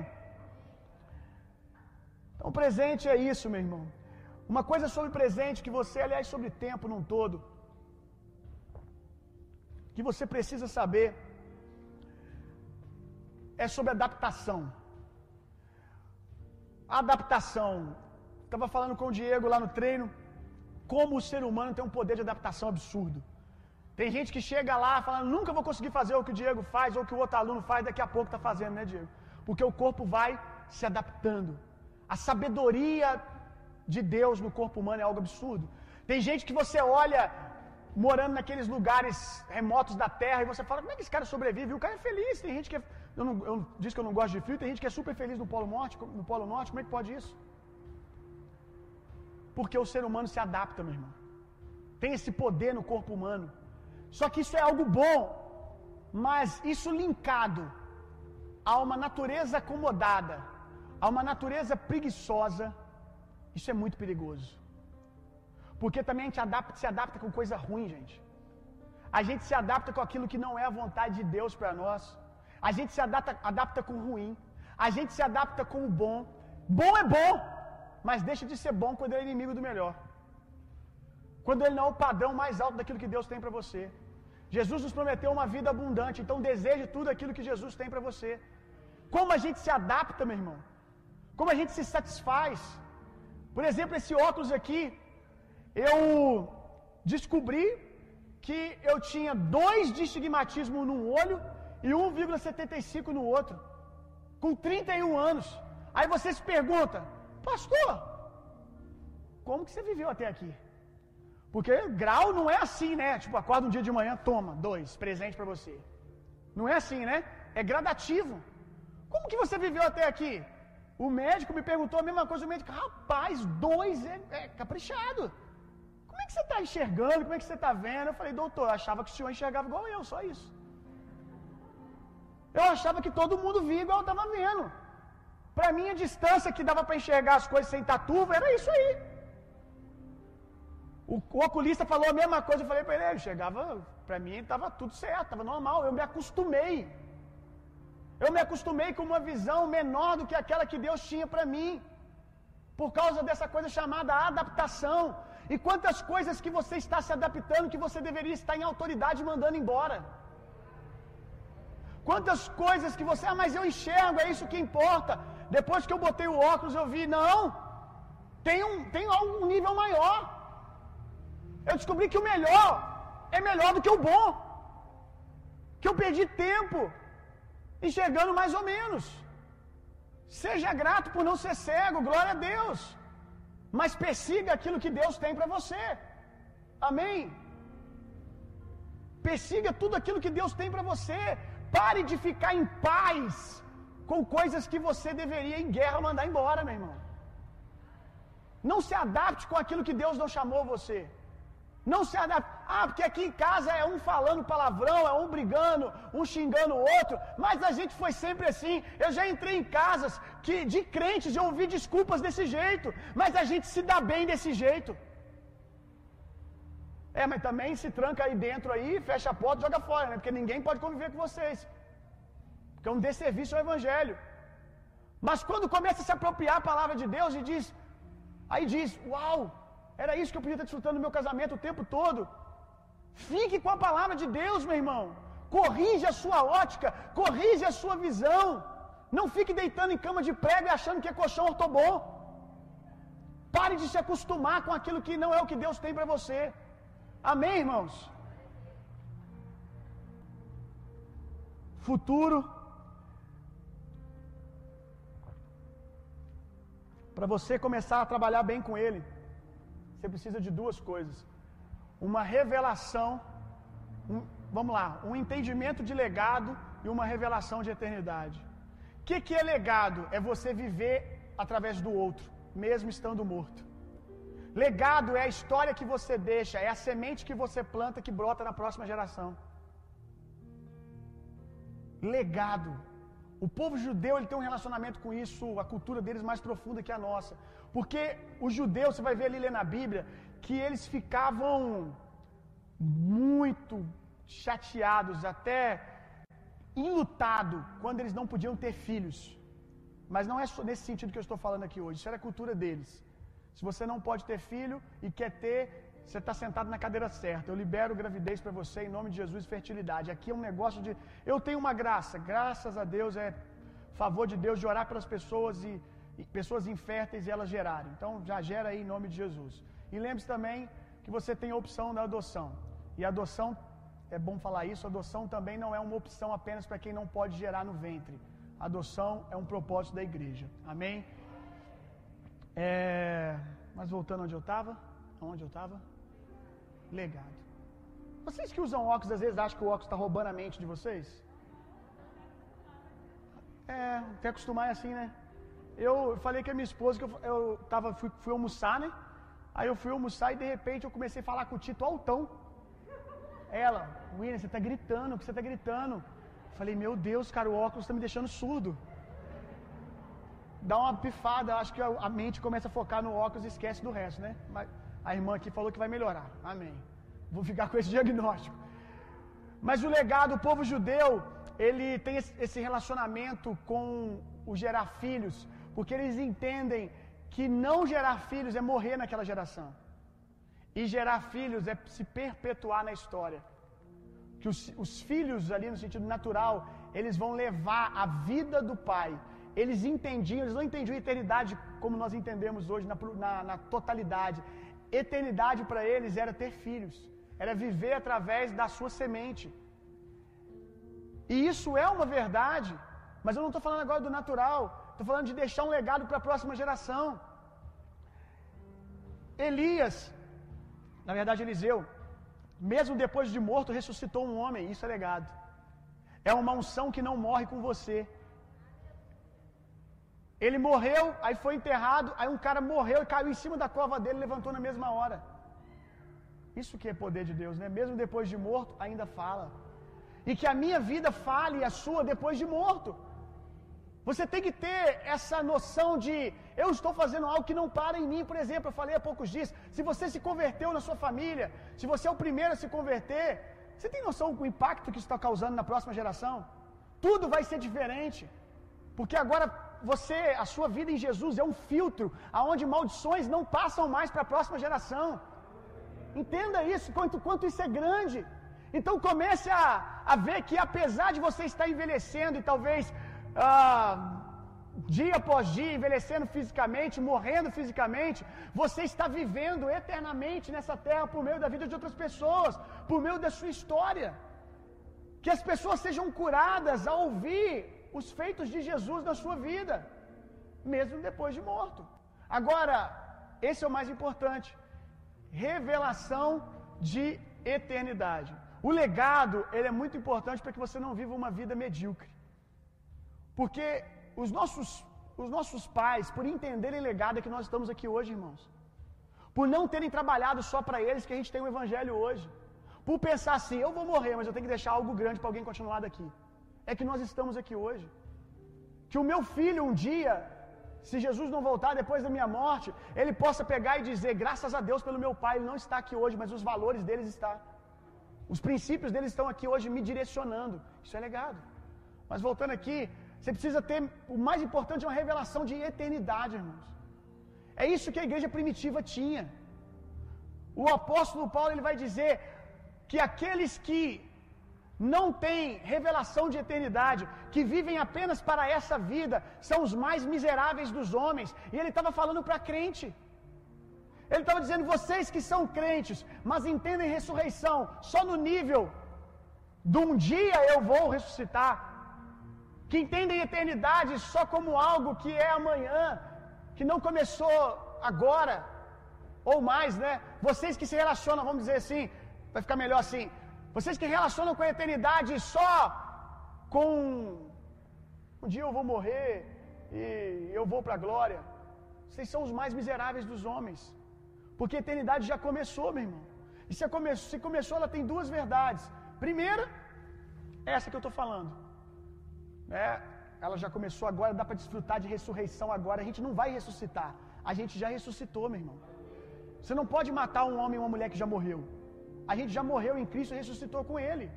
Então presente é isso, meu irmão. Uma coisa sobre presente que você, aliás, sobre tempo num todo, que você precisa saber, é sobre adaptação. A adaptação. Estava falando com o Diego lá no treino, como o ser humano tem um poder de adaptação absurdo. Tem gente que chega lá falando: nunca vou conseguir fazer o que o Diego faz, ou o que o outro aluno faz, daqui a pouco está fazendo, né, Diego? Porque o corpo vai se adaptando. A sabedoria de Deus no corpo humano é algo absurdo. Tem gente que você olha morando naqueles lugares remotos da terra e você fala: como é que esse cara sobrevive? E o cara é feliz. Tem gente que é... eu, não, eu disse que eu não gosto de frio, tem gente que é super feliz no Polo Norte, no Polo Norte. Como é que pode isso? Porque o ser humano se adapta, meu irmão. Tem esse poder no corpo humano. Só que isso é algo bom, mas isso linkado a uma natureza acomodada, a uma natureza preguiçosa, isso é muito perigoso. Porque também a gente adapta, se adapta com coisa ruim, gente. A gente se adapta com aquilo que não é a vontade de Deus para nós. A gente se adapta, adapta com o ruim. A gente se adapta com o bom. Bom é bom, mas deixa de ser bom quando ele é inimigo do melhor. quando ele não é o padrão mais alto daquilo que Deus tem para você. Jesus nos prometeu uma vida abundante, então deseje tudo aquilo que Jesus tem para você. Como a gente se adapta, meu irmão? Como a gente se satisfaz? Por exemplo, esse óculos aqui, eu descobri que eu tinha dois de estigmatismo num olho e um vírgula setenta e cinco no outro, com trinta e um anos. Aí você se pergunta, pastor, como que você viveu até aqui? Porque grau não é assim, né? Tipo, acorda um dia de manhã, toma, dois, presente para você. Não é assim, né? É gradativo. Como que você viveu até aqui? O médico me perguntou a mesma coisa, o médico, rapaz, dois é, é caprichado. Como é que você está enxergando? Como é que você está vendo? Eu falei, doutor, eu achava que o senhor enxergava igual eu, só isso. Eu achava que todo mundo via igual eu estava vendo. Para mim, a distância que dava para enxergar as coisas sem tatuva era isso aí. O, o oculista falou a mesma coisa, eu falei para ele, eu chegava, para mim estava tudo certo, estava normal, eu me acostumei. Eu me acostumei com uma visão menor do que aquela que Deus tinha para mim, por causa dessa coisa chamada adaptação. E quantas coisas que você está se adaptando, que você deveria estar em autoridade mandando embora. Quantas coisas que você, ah, mas eu enxergo, é isso que importa. Depois que eu botei o óculos eu vi, não, tem um, tem um nível maior. Eu descobri que o melhor é melhor do que o bom. Que eu perdi tempo enxergando mais ou menos. Seja grato por não ser cego, glória a Deus. Mas persiga aquilo que Deus tem para você. Amém? Persiga tudo aquilo que Deus tem para você. Pare de ficar em paz com coisas que você deveria em guerra mandar embora, meu irmão. Não se adapte com aquilo que Deus não chamou você. Não se adapte. Ah, porque aqui em casa é um falando palavrão, é um brigando, um xingando o outro. Mas a gente foi sempre assim. Eu já entrei em casas que, de crentes, eu ouvi desculpas desse jeito. Mas a gente se dá bem desse jeito. É, mas também se tranca aí dentro aí, fecha a porta e joga fora, né? Porque ninguém pode conviver com vocês. Porque é um desserviço ao Evangelho. Mas quando começa a se apropriar a palavra de Deus e diz, aí diz, uau, era isso que eu podia estar desfrutando no meu casamento o tempo todo. Fique com a palavra de Deus, meu irmão. Corrige a sua ótica, corrige a sua visão. Não fique deitando em cama de prego e achando que é colchão ortobom. Pare de se acostumar com aquilo que não é o que Deus tem para você. Amém, irmãos? Futuro. Para você começar a trabalhar bem com ele, você precisa de duas coisas. Uma revelação, um, vamos lá, um entendimento de legado e uma revelação de eternidade. O que, que é legado? É você viver através do outro, mesmo estando morto. Legado é a história que você deixa, é a semente que você planta que brota na próxima geração. Legado. O povo judeu ele tem um relacionamento com isso, a cultura deles mais profunda que a nossa. Porque o judeu, você vai ver ali na Bíblia, que eles ficavam muito chateados, até enlutados, quando eles não podiam ter filhos. Mas não é só nesse sentido que eu estou falando aqui hoje, isso era a cultura deles. Se você não pode ter filho e quer ter, você está sentado na cadeira certa. Eu libero gravidez para você em nome de Jesus, fertilidade. Aqui é um negócio de, eu tenho uma graça, graças a Deus, é favor de Deus de orar pelas pessoas e, e pessoas inférteis e elas gerarem. Então já gera aí em nome de Jesus. E lembre-se também que você tem a opção da adoção. E a adoção, é bom falar isso, a adoção também não é uma opção apenas para quem não pode gerar no ventre. A adoção é um propósito da igreja. Amém? É, mas voltando onde eu estava, onde eu estava? Legado. Vocês que usam óculos, às vezes acham que o óculos está roubando a mente de vocês? É, até acostumar é assim, né? Eu falei que a minha esposa, que eu, eu tava, fui, fui almoçar, né? Aí eu fui almoçar e de repente eu comecei a falar com o Tito altão. Ela, William, você tá gritando, o que você tá gritando? Eu falei, meu Deus, cara, o óculos tá me deixando surdo. Dá uma pifada, acho que a mente começa a focar no óculos e esquece do resto, né? Mas a irmã aqui falou que vai melhorar. Amém. Vou ficar com esse diagnóstico. Mas o legado, o povo judeu, ele tem esse relacionamento com o gerar filhos, porque eles entendem que não gerar filhos é morrer naquela geração. E gerar filhos é se perpetuar na história. Que os, os filhos ali no sentido natural, eles vão levar a vida do pai. Eles entendiam, eles não entendiam a eternidade como nós entendemos hoje na, na, na totalidade. Eternidade para eles era ter filhos, era viver através da sua semente. E isso é uma verdade, mas eu não estou falando agora do natural, estou falando de deixar um legado para a próxima geração. Elias, na verdade Eliseu, mesmo depois de morto, ressuscitou um homem, isso é legado. É uma unção que não morre com você. Ele morreu, aí foi enterrado, aí um cara morreu e caiu em cima da cova dele e levantou na mesma hora. Isso que é poder de Deus, né? Mesmo depois de morto, ainda fala. E que a minha vida fale e a sua depois de morto. Você tem que ter essa noção de eu estou fazendo algo que não para em mim. Por exemplo, eu falei há poucos dias, se você se converteu na sua família, se você é o primeiro a se converter, você tem noção do impacto que isso está causando na próxima geração? Tudo vai ser diferente, porque agora você, a sua vida em Jesus é um filtro aonde maldições não passam mais para a próxima geração. Entenda isso, quanto, quanto isso é grande. Então comece a, a ver que apesar de você estar envelhecendo e talvez ah, dia após dia, envelhecendo fisicamente, morrendo fisicamente, você está vivendo eternamente nessa terra por meio da vida de outras pessoas, por meio da sua história. Que as pessoas sejam curadas a ouvir os feitos de Jesus na sua vida, mesmo depois de morto. Agora, esse é o mais importante: revelação de eternidade. O legado, ele é muito importante para que você não viva uma vida medíocre. Porque os nossos, os nossos pais, por entenderem legado é que nós estamos aqui hoje, irmãos. Por não terem trabalhado só para eles que a gente tem o evangelho hoje. Por pensar assim, eu vou morrer, mas eu tenho que deixar algo grande para alguém continuar daqui. É que nós estamos aqui hoje. Que o meu filho um dia, se Jesus não voltar depois da minha morte, ele possa pegar e dizer, graças a Deus pelo meu pai, ele não está aqui hoje, mas os valores deles estão. Os princípios deles estão aqui hoje me direcionando. Isso é legado. Mas voltando aqui, você precisa ter, o mais importante é uma revelação de eternidade, irmãos. É isso que a igreja primitiva tinha. O apóstolo Paulo, ele vai dizer que aqueles que não têm revelação de eternidade, que vivem apenas para essa vida, são os mais miseráveis dos homens. E ele estava falando para crente. Ele estava dizendo, vocês que são crentes, mas entendem ressurreição só no nível de um dia eu vou ressuscitar, que entendem eternidade só como algo que é amanhã, que não começou agora, ou mais, né? Vocês que se relacionam, vamos dizer assim, vai ficar melhor assim, vocês que relacionam com a eternidade só com um dia eu vou morrer e eu vou para a glória, vocês são os mais miseráveis dos homens. Porque a eternidade já começou, meu irmão. E se começou, se começou, ela tem duas verdades. Primeira, essa que eu estou falando, né? Ela já começou agora, dá para desfrutar de ressurreição agora. A gente não vai ressuscitar. A gente já ressuscitou, meu irmão. Você não pode matar um homem ou uma mulher que já morreu. A gente já morreu em Cristo e ressuscitou com Ele.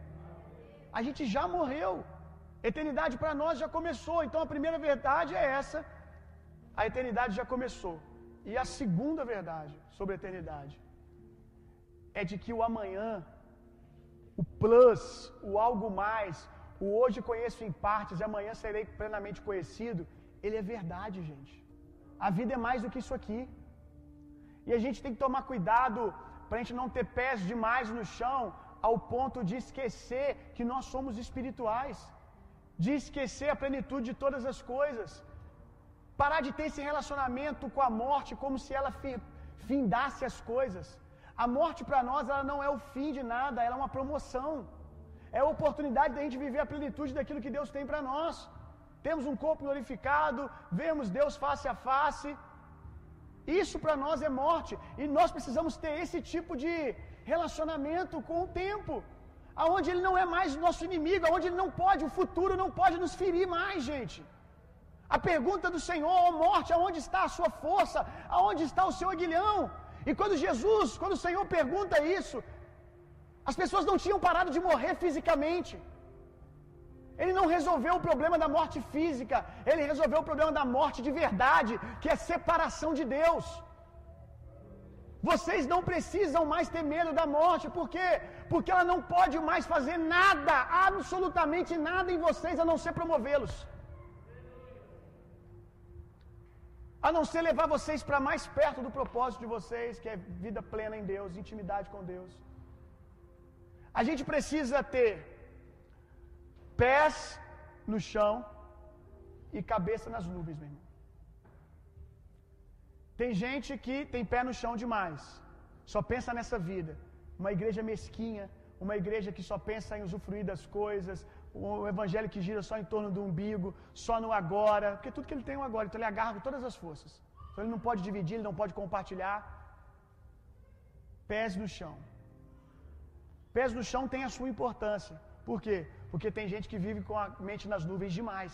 A gente já morreu. Eternidade para nós já começou. Então a primeira verdade é essa. A eternidade já começou. E a segunda verdade sobre a eternidade é de que o amanhã, o plus, o algo mais, o hoje conheço em partes e amanhã serei plenamente conhecido, ele é verdade, gente. A vida é mais do que isso aqui. E a gente tem que tomar cuidado para a gente não ter pés demais no chão ao ponto de esquecer que nós somos espirituais, de esquecer a plenitude de todas as coisas. Parar de ter esse relacionamento com a morte como se ela findasse as coisas. A morte para nós, ela não é o fim de nada, ela é uma promoção. É a oportunidade da gente viver a plenitude daquilo que Deus tem para nós. Temos um corpo glorificado, vemos Deus face a face. Isso para nós é morte. E nós precisamos ter esse tipo de relacionamento com o tempo, aonde ele não é mais nosso inimigo, aonde ele não pode, o futuro não pode nos ferir mais, gente. A pergunta do Senhor, ó morte, aonde está a sua força? Aonde está o seu aguilhão? E quando Jesus, quando o Senhor pergunta isso, as pessoas não tinham parado de morrer fisicamente. Ele não resolveu o problema da morte física, ele resolveu o problema da morte de verdade, que é separação de Deus. Vocês não precisam mais ter medo da morte. Por quê? Porque ela não pode mais fazer nada, absolutamente nada em vocês, a não ser promovê-los, a não ser levar vocês para mais perto do propósito de vocês, que é vida plena em Deus, intimidade com Deus. A gente precisa ter pés no chão e cabeça nas nuvens, meu irmão. Tem gente que tem pé no chão demais, só pensa nessa vida. Uma igreja mesquinha, uma igreja que só pensa em usufruir das coisas, um evangelho que gira só em torno do umbigo, só no agora, porque tudo que ele tem é o agora, então ele agarra com todas as forças. Então ele não pode dividir, ele não pode compartilhar. Pés no chão. Pés no chão tem a sua importância. Por quê? Porque tem gente que vive com a mente nas nuvens demais.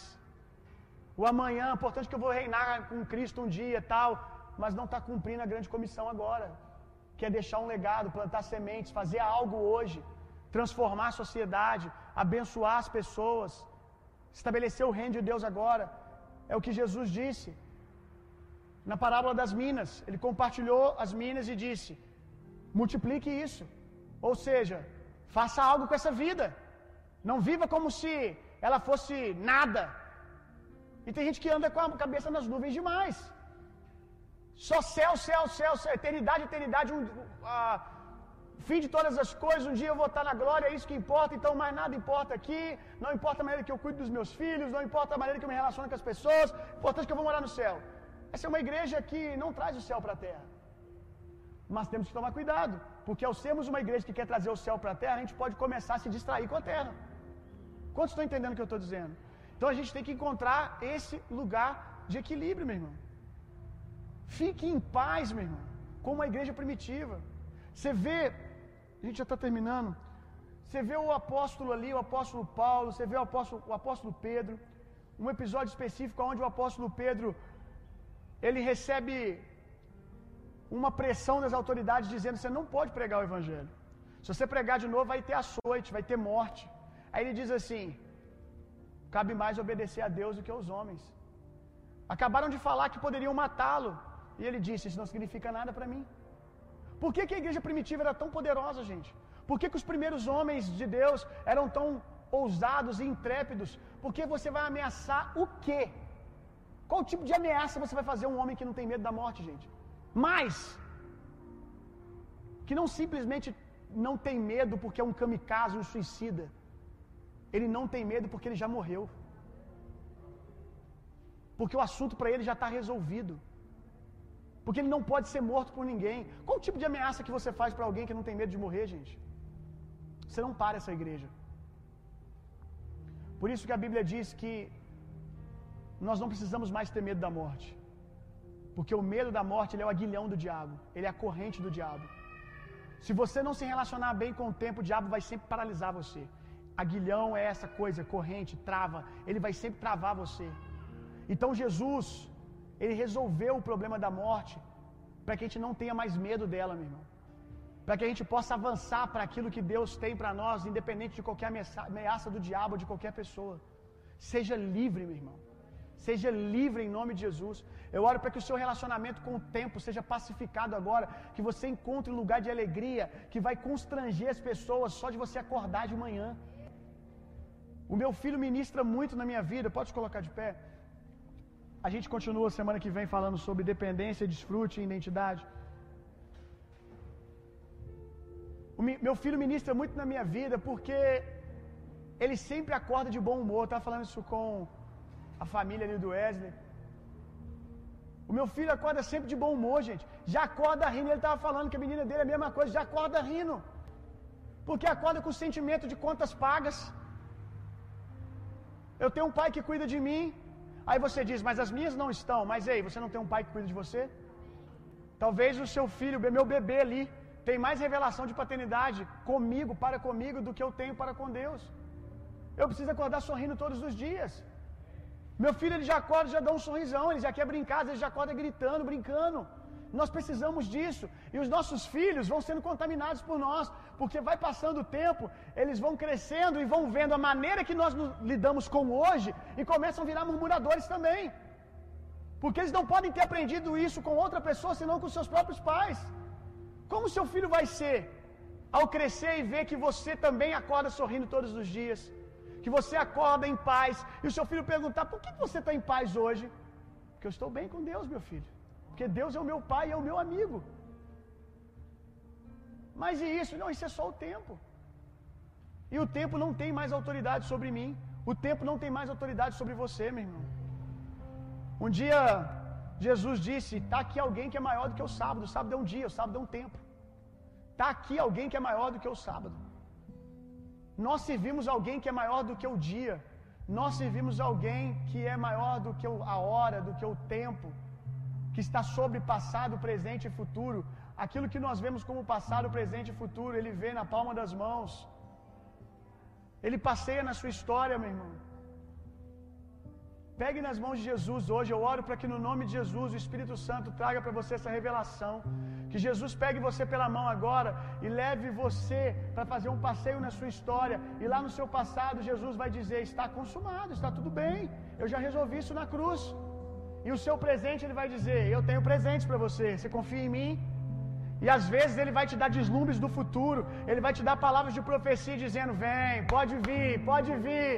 O amanhã, é importante que eu vou reinar com Cristo um dia e tal, mas não está cumprindo a grande comissão agora, que é deixar um legado, plantar sementes, fazer algo hoje, transformar a sociedade, abençoar as pessoas, estabelecer o reino de Deus agora. É o que Jesus disse na parábola das minas. Ele compartilhou as minas e disse: multiplique isso, ou seja, faça algo com essa vida. Não viva como se ela fosse nada. E tem gente que anda com a cabeça nas nuvens demais. Só céu, céu, céu, céu, eternidade, eternidade, um, ah, fim de todas as coisas, um dia eu vou estar na glória, é isso que importa, então mais nada importa aqui, não importa a maneira que eu cuido dos meus filhos, não importa a maneira que eu me relaciono com as pessoas, o importante é que eu vou morar no céu. Essa é uma igreja que não traz o céu para a terra. Mas temos que tomar cuidado, porque ao sermos uma igreja que quer trazer o céu para a terra, a gente pode começar a se distrair com a terra. Quantos estão entendendo o que eu estou dizendo? Então a gente tem que encontrar esse lugar de equilíbrio, meu irmão. Fique em paz, meu irmão, como uma igreja primitiva. Você vê, a gente já está terminando, você vê o apóstolo ali, o apóstolo Paulo, você vê o apóstolo, o apóstolo Pedro, um episódio específico onde o apóstolo Pedro, ele recebe uma pressão das autoridades dizendo: você não pode pregar o evangelho. Se você pregar de novo, vai ter açoite, vai ter morte. Aí ele diz assim: cabe mais obedecer a Deus do que aos homens. Acabaram de falar que poderiam matá-lo. E ele disse: isso não significa nada para mim. Por que que a igreja primitiva era tão poderosa, gente? Por que que os primeiros homens de Deus eram tão ousados e intrépidos? Porque você vai ameaçar o quê? Qual tipo de ameaça você vai fazer a um homem que não tem medo da morte, gente? Mas que não simplesmente não tem medo porque é um kamikaze, um suicida. Ele não tem medo porque ele já morreu. Porque o assunto para ele já está resolvido. Porque ele não pode ser morto por ninguém. Qual o tipo de ameaça que você faz para alguém que não tem medo de morrer, gente? Você não para essa igreja. Por isso que a Bíblia diz que nós não precisamos mais ter medo da morte. Porque o medo da morte, ele é o aguilhão do diabo. Ele é a corrente do diabo. Se você não se relacionar bem com o tempo, o diabo vai sempre paralisar você. Aguilhão é essa coisa, corrente, trava. Ele vai sempre travar você. Então Jesus, ele resolveu o problema da morte para que a gente não tenha mais medo dela, meu irmão. Para que a gente possa avançar para aquilo que Deus tem para nós, independente de qualquer ameaça do diabo, de qualquer pessoa. Seja livre, meu irmão. Seja livre em nome de Jesus. Eu oro para que o seu relacionamento com o tempo seja pacificado agora, que você encontre um lugar de alegria que vai constranger as pessoas só de você acordar de manhã. O meu filho ministra muito na minha vida. Pode colocar de pé. A gente continua semana que vem falando sobre dependência, desfrute e identidade. O meu filho ministra muito na minha vida porque ele sempre acorda de bom humor. Eu estava falando isso com a família ali do Wesley. O meu filho acorda sempre de bom humor, gente. Já acorda rindo. Ele estava falando que a menina dele é a mesma coisa. Já acorda rindo. Porque acorda com o sentimento de contas pagas. Eu tenho um pai que cuida de mim. Aí você diz: mas as minhas não estão. Mas ei, você não tem um pai que cuida de você? Talvez o seu filho, meu bebê ali, tem mais revelação de paternidade comigo, para comigo, do que eu tenho para com Deus. Eu preciso acordar sorrindo todos os dias. Meu filho, ele já acorda, já dá um sorrisão, ele já quer brincar, ele já acorda gritando, brincando. Nós precisamos disso. E os nossos filhos vão sendo contaminados por nós, porque vai passando o tempo, eles vão crescendo e vão vendo a maneira que nós lidamos com hoje e começam a virar murmuradores também. Porque eles não podem ter aprendido isso com outra pessoa, senão com seus próprios pais. Como seu filho vai ser ao crescer e ver que você também acorda sorrindo todos os dias, que você acorda em paz, e o seu filho perguntar: por que você está em paz hoje? Porque eu estou bem com Deus, meu filho. Porque Deus é o meu pai e é o meu amigo. Mas e isso? Não, isso é só o tempo. E o tempo não tem mais autoridade sobre mim. O tempo não tem mais autoridade sobre você, meu irmão. Um dia Jesus disse: está aqui alguém que é maior do que o sábado. O sábado é um dia, o sábado é um tempo. Está aqui alguém que é maior do que o sábado. Nós servimos alguém que é maior do que o dia. Nós servimos alguém que é maior do que a hora, do que o tempo, que está sobre passado, presente e futuro. Aquilo que nós vemos como passado, presente e futuro, Ele vê na palma das mãos. Ele passeia na sua história, meu irmão. Pegue nas mãos de Jesus hoje. Eu oro para que no nome de Jesus o Espírito Santo traga para você essa revelação. Que Jesus pegue você pela mão agora e leve você para fazer um passeio na sua história. E lá no seu passado Jesus vai dizer: está consumado, está tudo bem. Eu já resolvi isso na cruz. E o seu presente Ele vai dizer: eu tenho presentes para você, você confia em mim? E às vezes Ele vai te dar deslumbres do futuro. Ele vai te dar palavras de profecia dizendo: vem, pode vir, pode vir.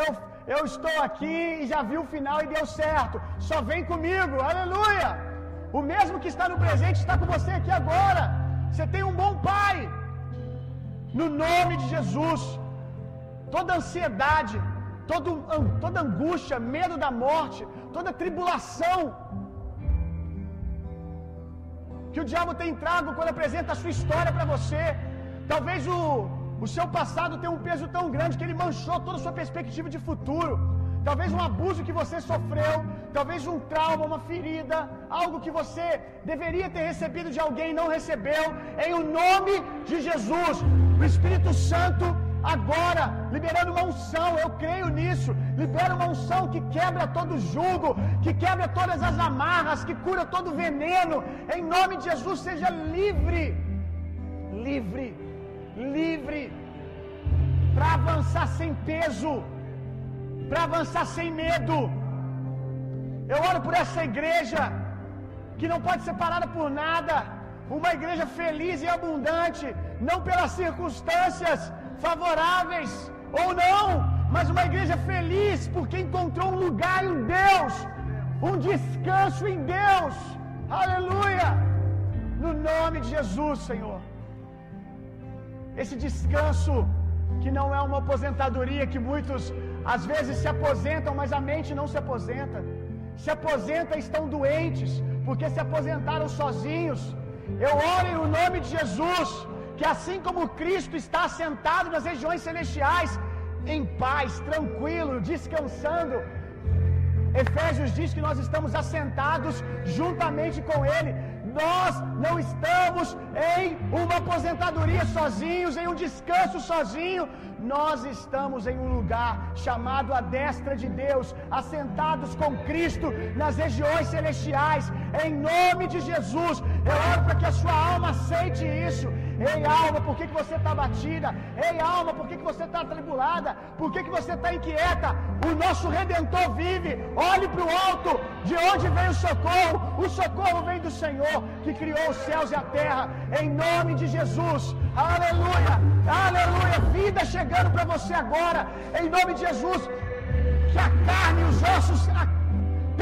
Eu, eu estou aqui e já vi o final e deu certo. Só vem comigo, aleluia. O mesmo que está no presente está com você aqui agora. Você tem um bom pai. No nome de Jesus, toda ansiedade, todo, toda angústia, medo da morte, toda tribulação que o diabo tem trago quando apresenta a sua história para você. Talvez o, o seu passado tenha um peso tão grande que ele manchou toda a sua perspectiva de futuro. Talvez um abuso que você sofreu, talvez um trauma, uma ferida, algo que você deveria ter recebido de alguém e não recebeu. Em o nome de Jesus, o Espírito Santo agora liberando uma unção, eu creio nisso, libera uma unção que quebra todo jugo, que quebra todas as amarras, que cura todo veneno. Em nome de Jesus, seja livre, livre, livre, para avançar sem peso, para avançar sem medo. Eu oro por essa igreja que não pode ser parada por nada, uma igreja feliz e abundante, não pelas circunstâncias favoráveis ou não, mas uma igreja feliz porque encontrou um lugar em Deus, um descanso em Deus. Aleluia! No nome de Jesus, Senhor. Esse descanso que não é uma aposentadoria, que muitos às vezes se aposentam, mas a mente não se aposenta. Se aposenta e estão doentes, porque se aposentaram sozinhos. Eu oro em nome de Jesus, que assim como Cristo está assentado nas regiões celestiais, em paz, tranquilo, descansando. Efésios diz que nós estamos assentados juntamente com Ele. Nós não estamos em uma aposentadoria sozinhos, em um descanso sozinho. Nós estamos em um lugar chamado à destra de Deus, assentados com Cristo nas regiões celestiais. Em nome de Jesus, eu oro para que a sua alma aceite isso. Ei alma, por que que você está abatida? Ei alma, por que que você está atribulada? Por que que você está inquieta? O nosso Redentor vive. Olhe para o alto, de onde vem o socorro? O socorro vem do Senhor, que criou os céus e a terra. Em nome de Jesus, aleluia, aleluia. Vida chegando para você agora, em nome de Jesus. Que a carne e os ossos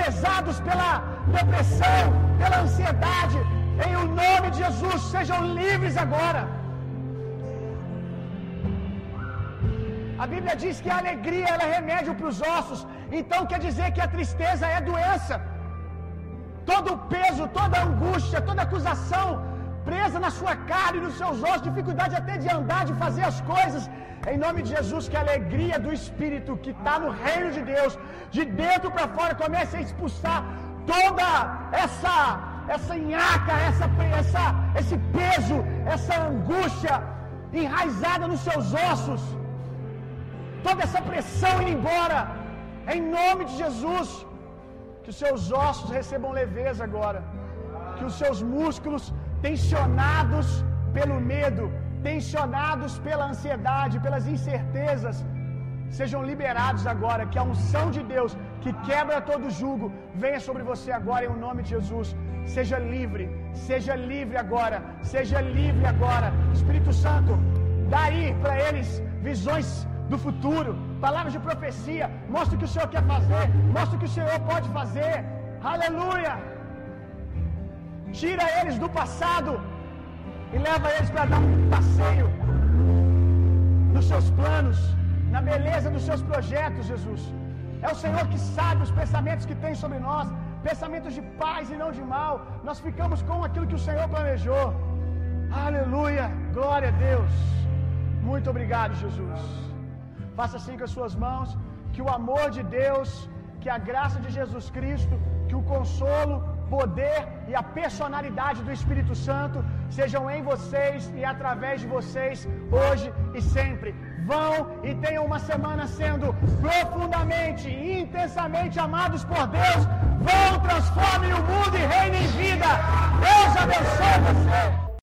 pesados pela depressão, pela ansiedade, em o nome de Jesus, sejam livres agora. A Bíblia diz que a alegria ela é remédio para os ossos. Então quer dizer que a tristeza é doença. Todo o peso, toda a angústia, toda a acusação presa na sua carne, nos seus ossos, dificuldade até de andar, de fazer as coisas. Em nome de Jesus, que a alegria do Espírito que está no reino de Deus, de dentro para fora, comece a expulsar toda essa... essa nhaca, essa, essa, esse peso, essa angústia enraizada nos seus ossos, toda essa pressão indo embora, em nome de Jesus. Que os seus ossos recebam leveza agora, que os seus músculos tensionados pelo medo, tensionados pela ansiedade, pelas incertezas, sejam liberados agora, que a unção de Deus que quebra todo jugo venha sobre você agora em nome de Jesus. Seja livre, seja livre agora, seja livre agora. Espírito Santo, dá aí para eles visões do futuro, palavras de profecia, mostra o que o Senhor quer fazer, mostra o que o Senhor pode fazer. Aleluia! Tira eles do passado e leva eles para dar um passeio nos seus planos, na beleza dos seus projetos, Jesus. É o Senhor que sabe os pensamentos que tem sobre nós, pensamentos de paz e não de mal. Nós ficamos com aquilo que o Senhor planejou. Aleluia! Glória a Deus! Muito obrigado, Jesus. Faça assim com as suas mãos, que o amor de Deus, que a graça de Jesus Cristo, que o consolo, poder e a personalidade do Espírito Santo sejam em vocês e através de vocês hoje e sempre. Vão e tenham uma semana sendo profundamente e intensamente amados por Deus. Vão, transformem o mundo e reinem em vida. Deus abençoe você.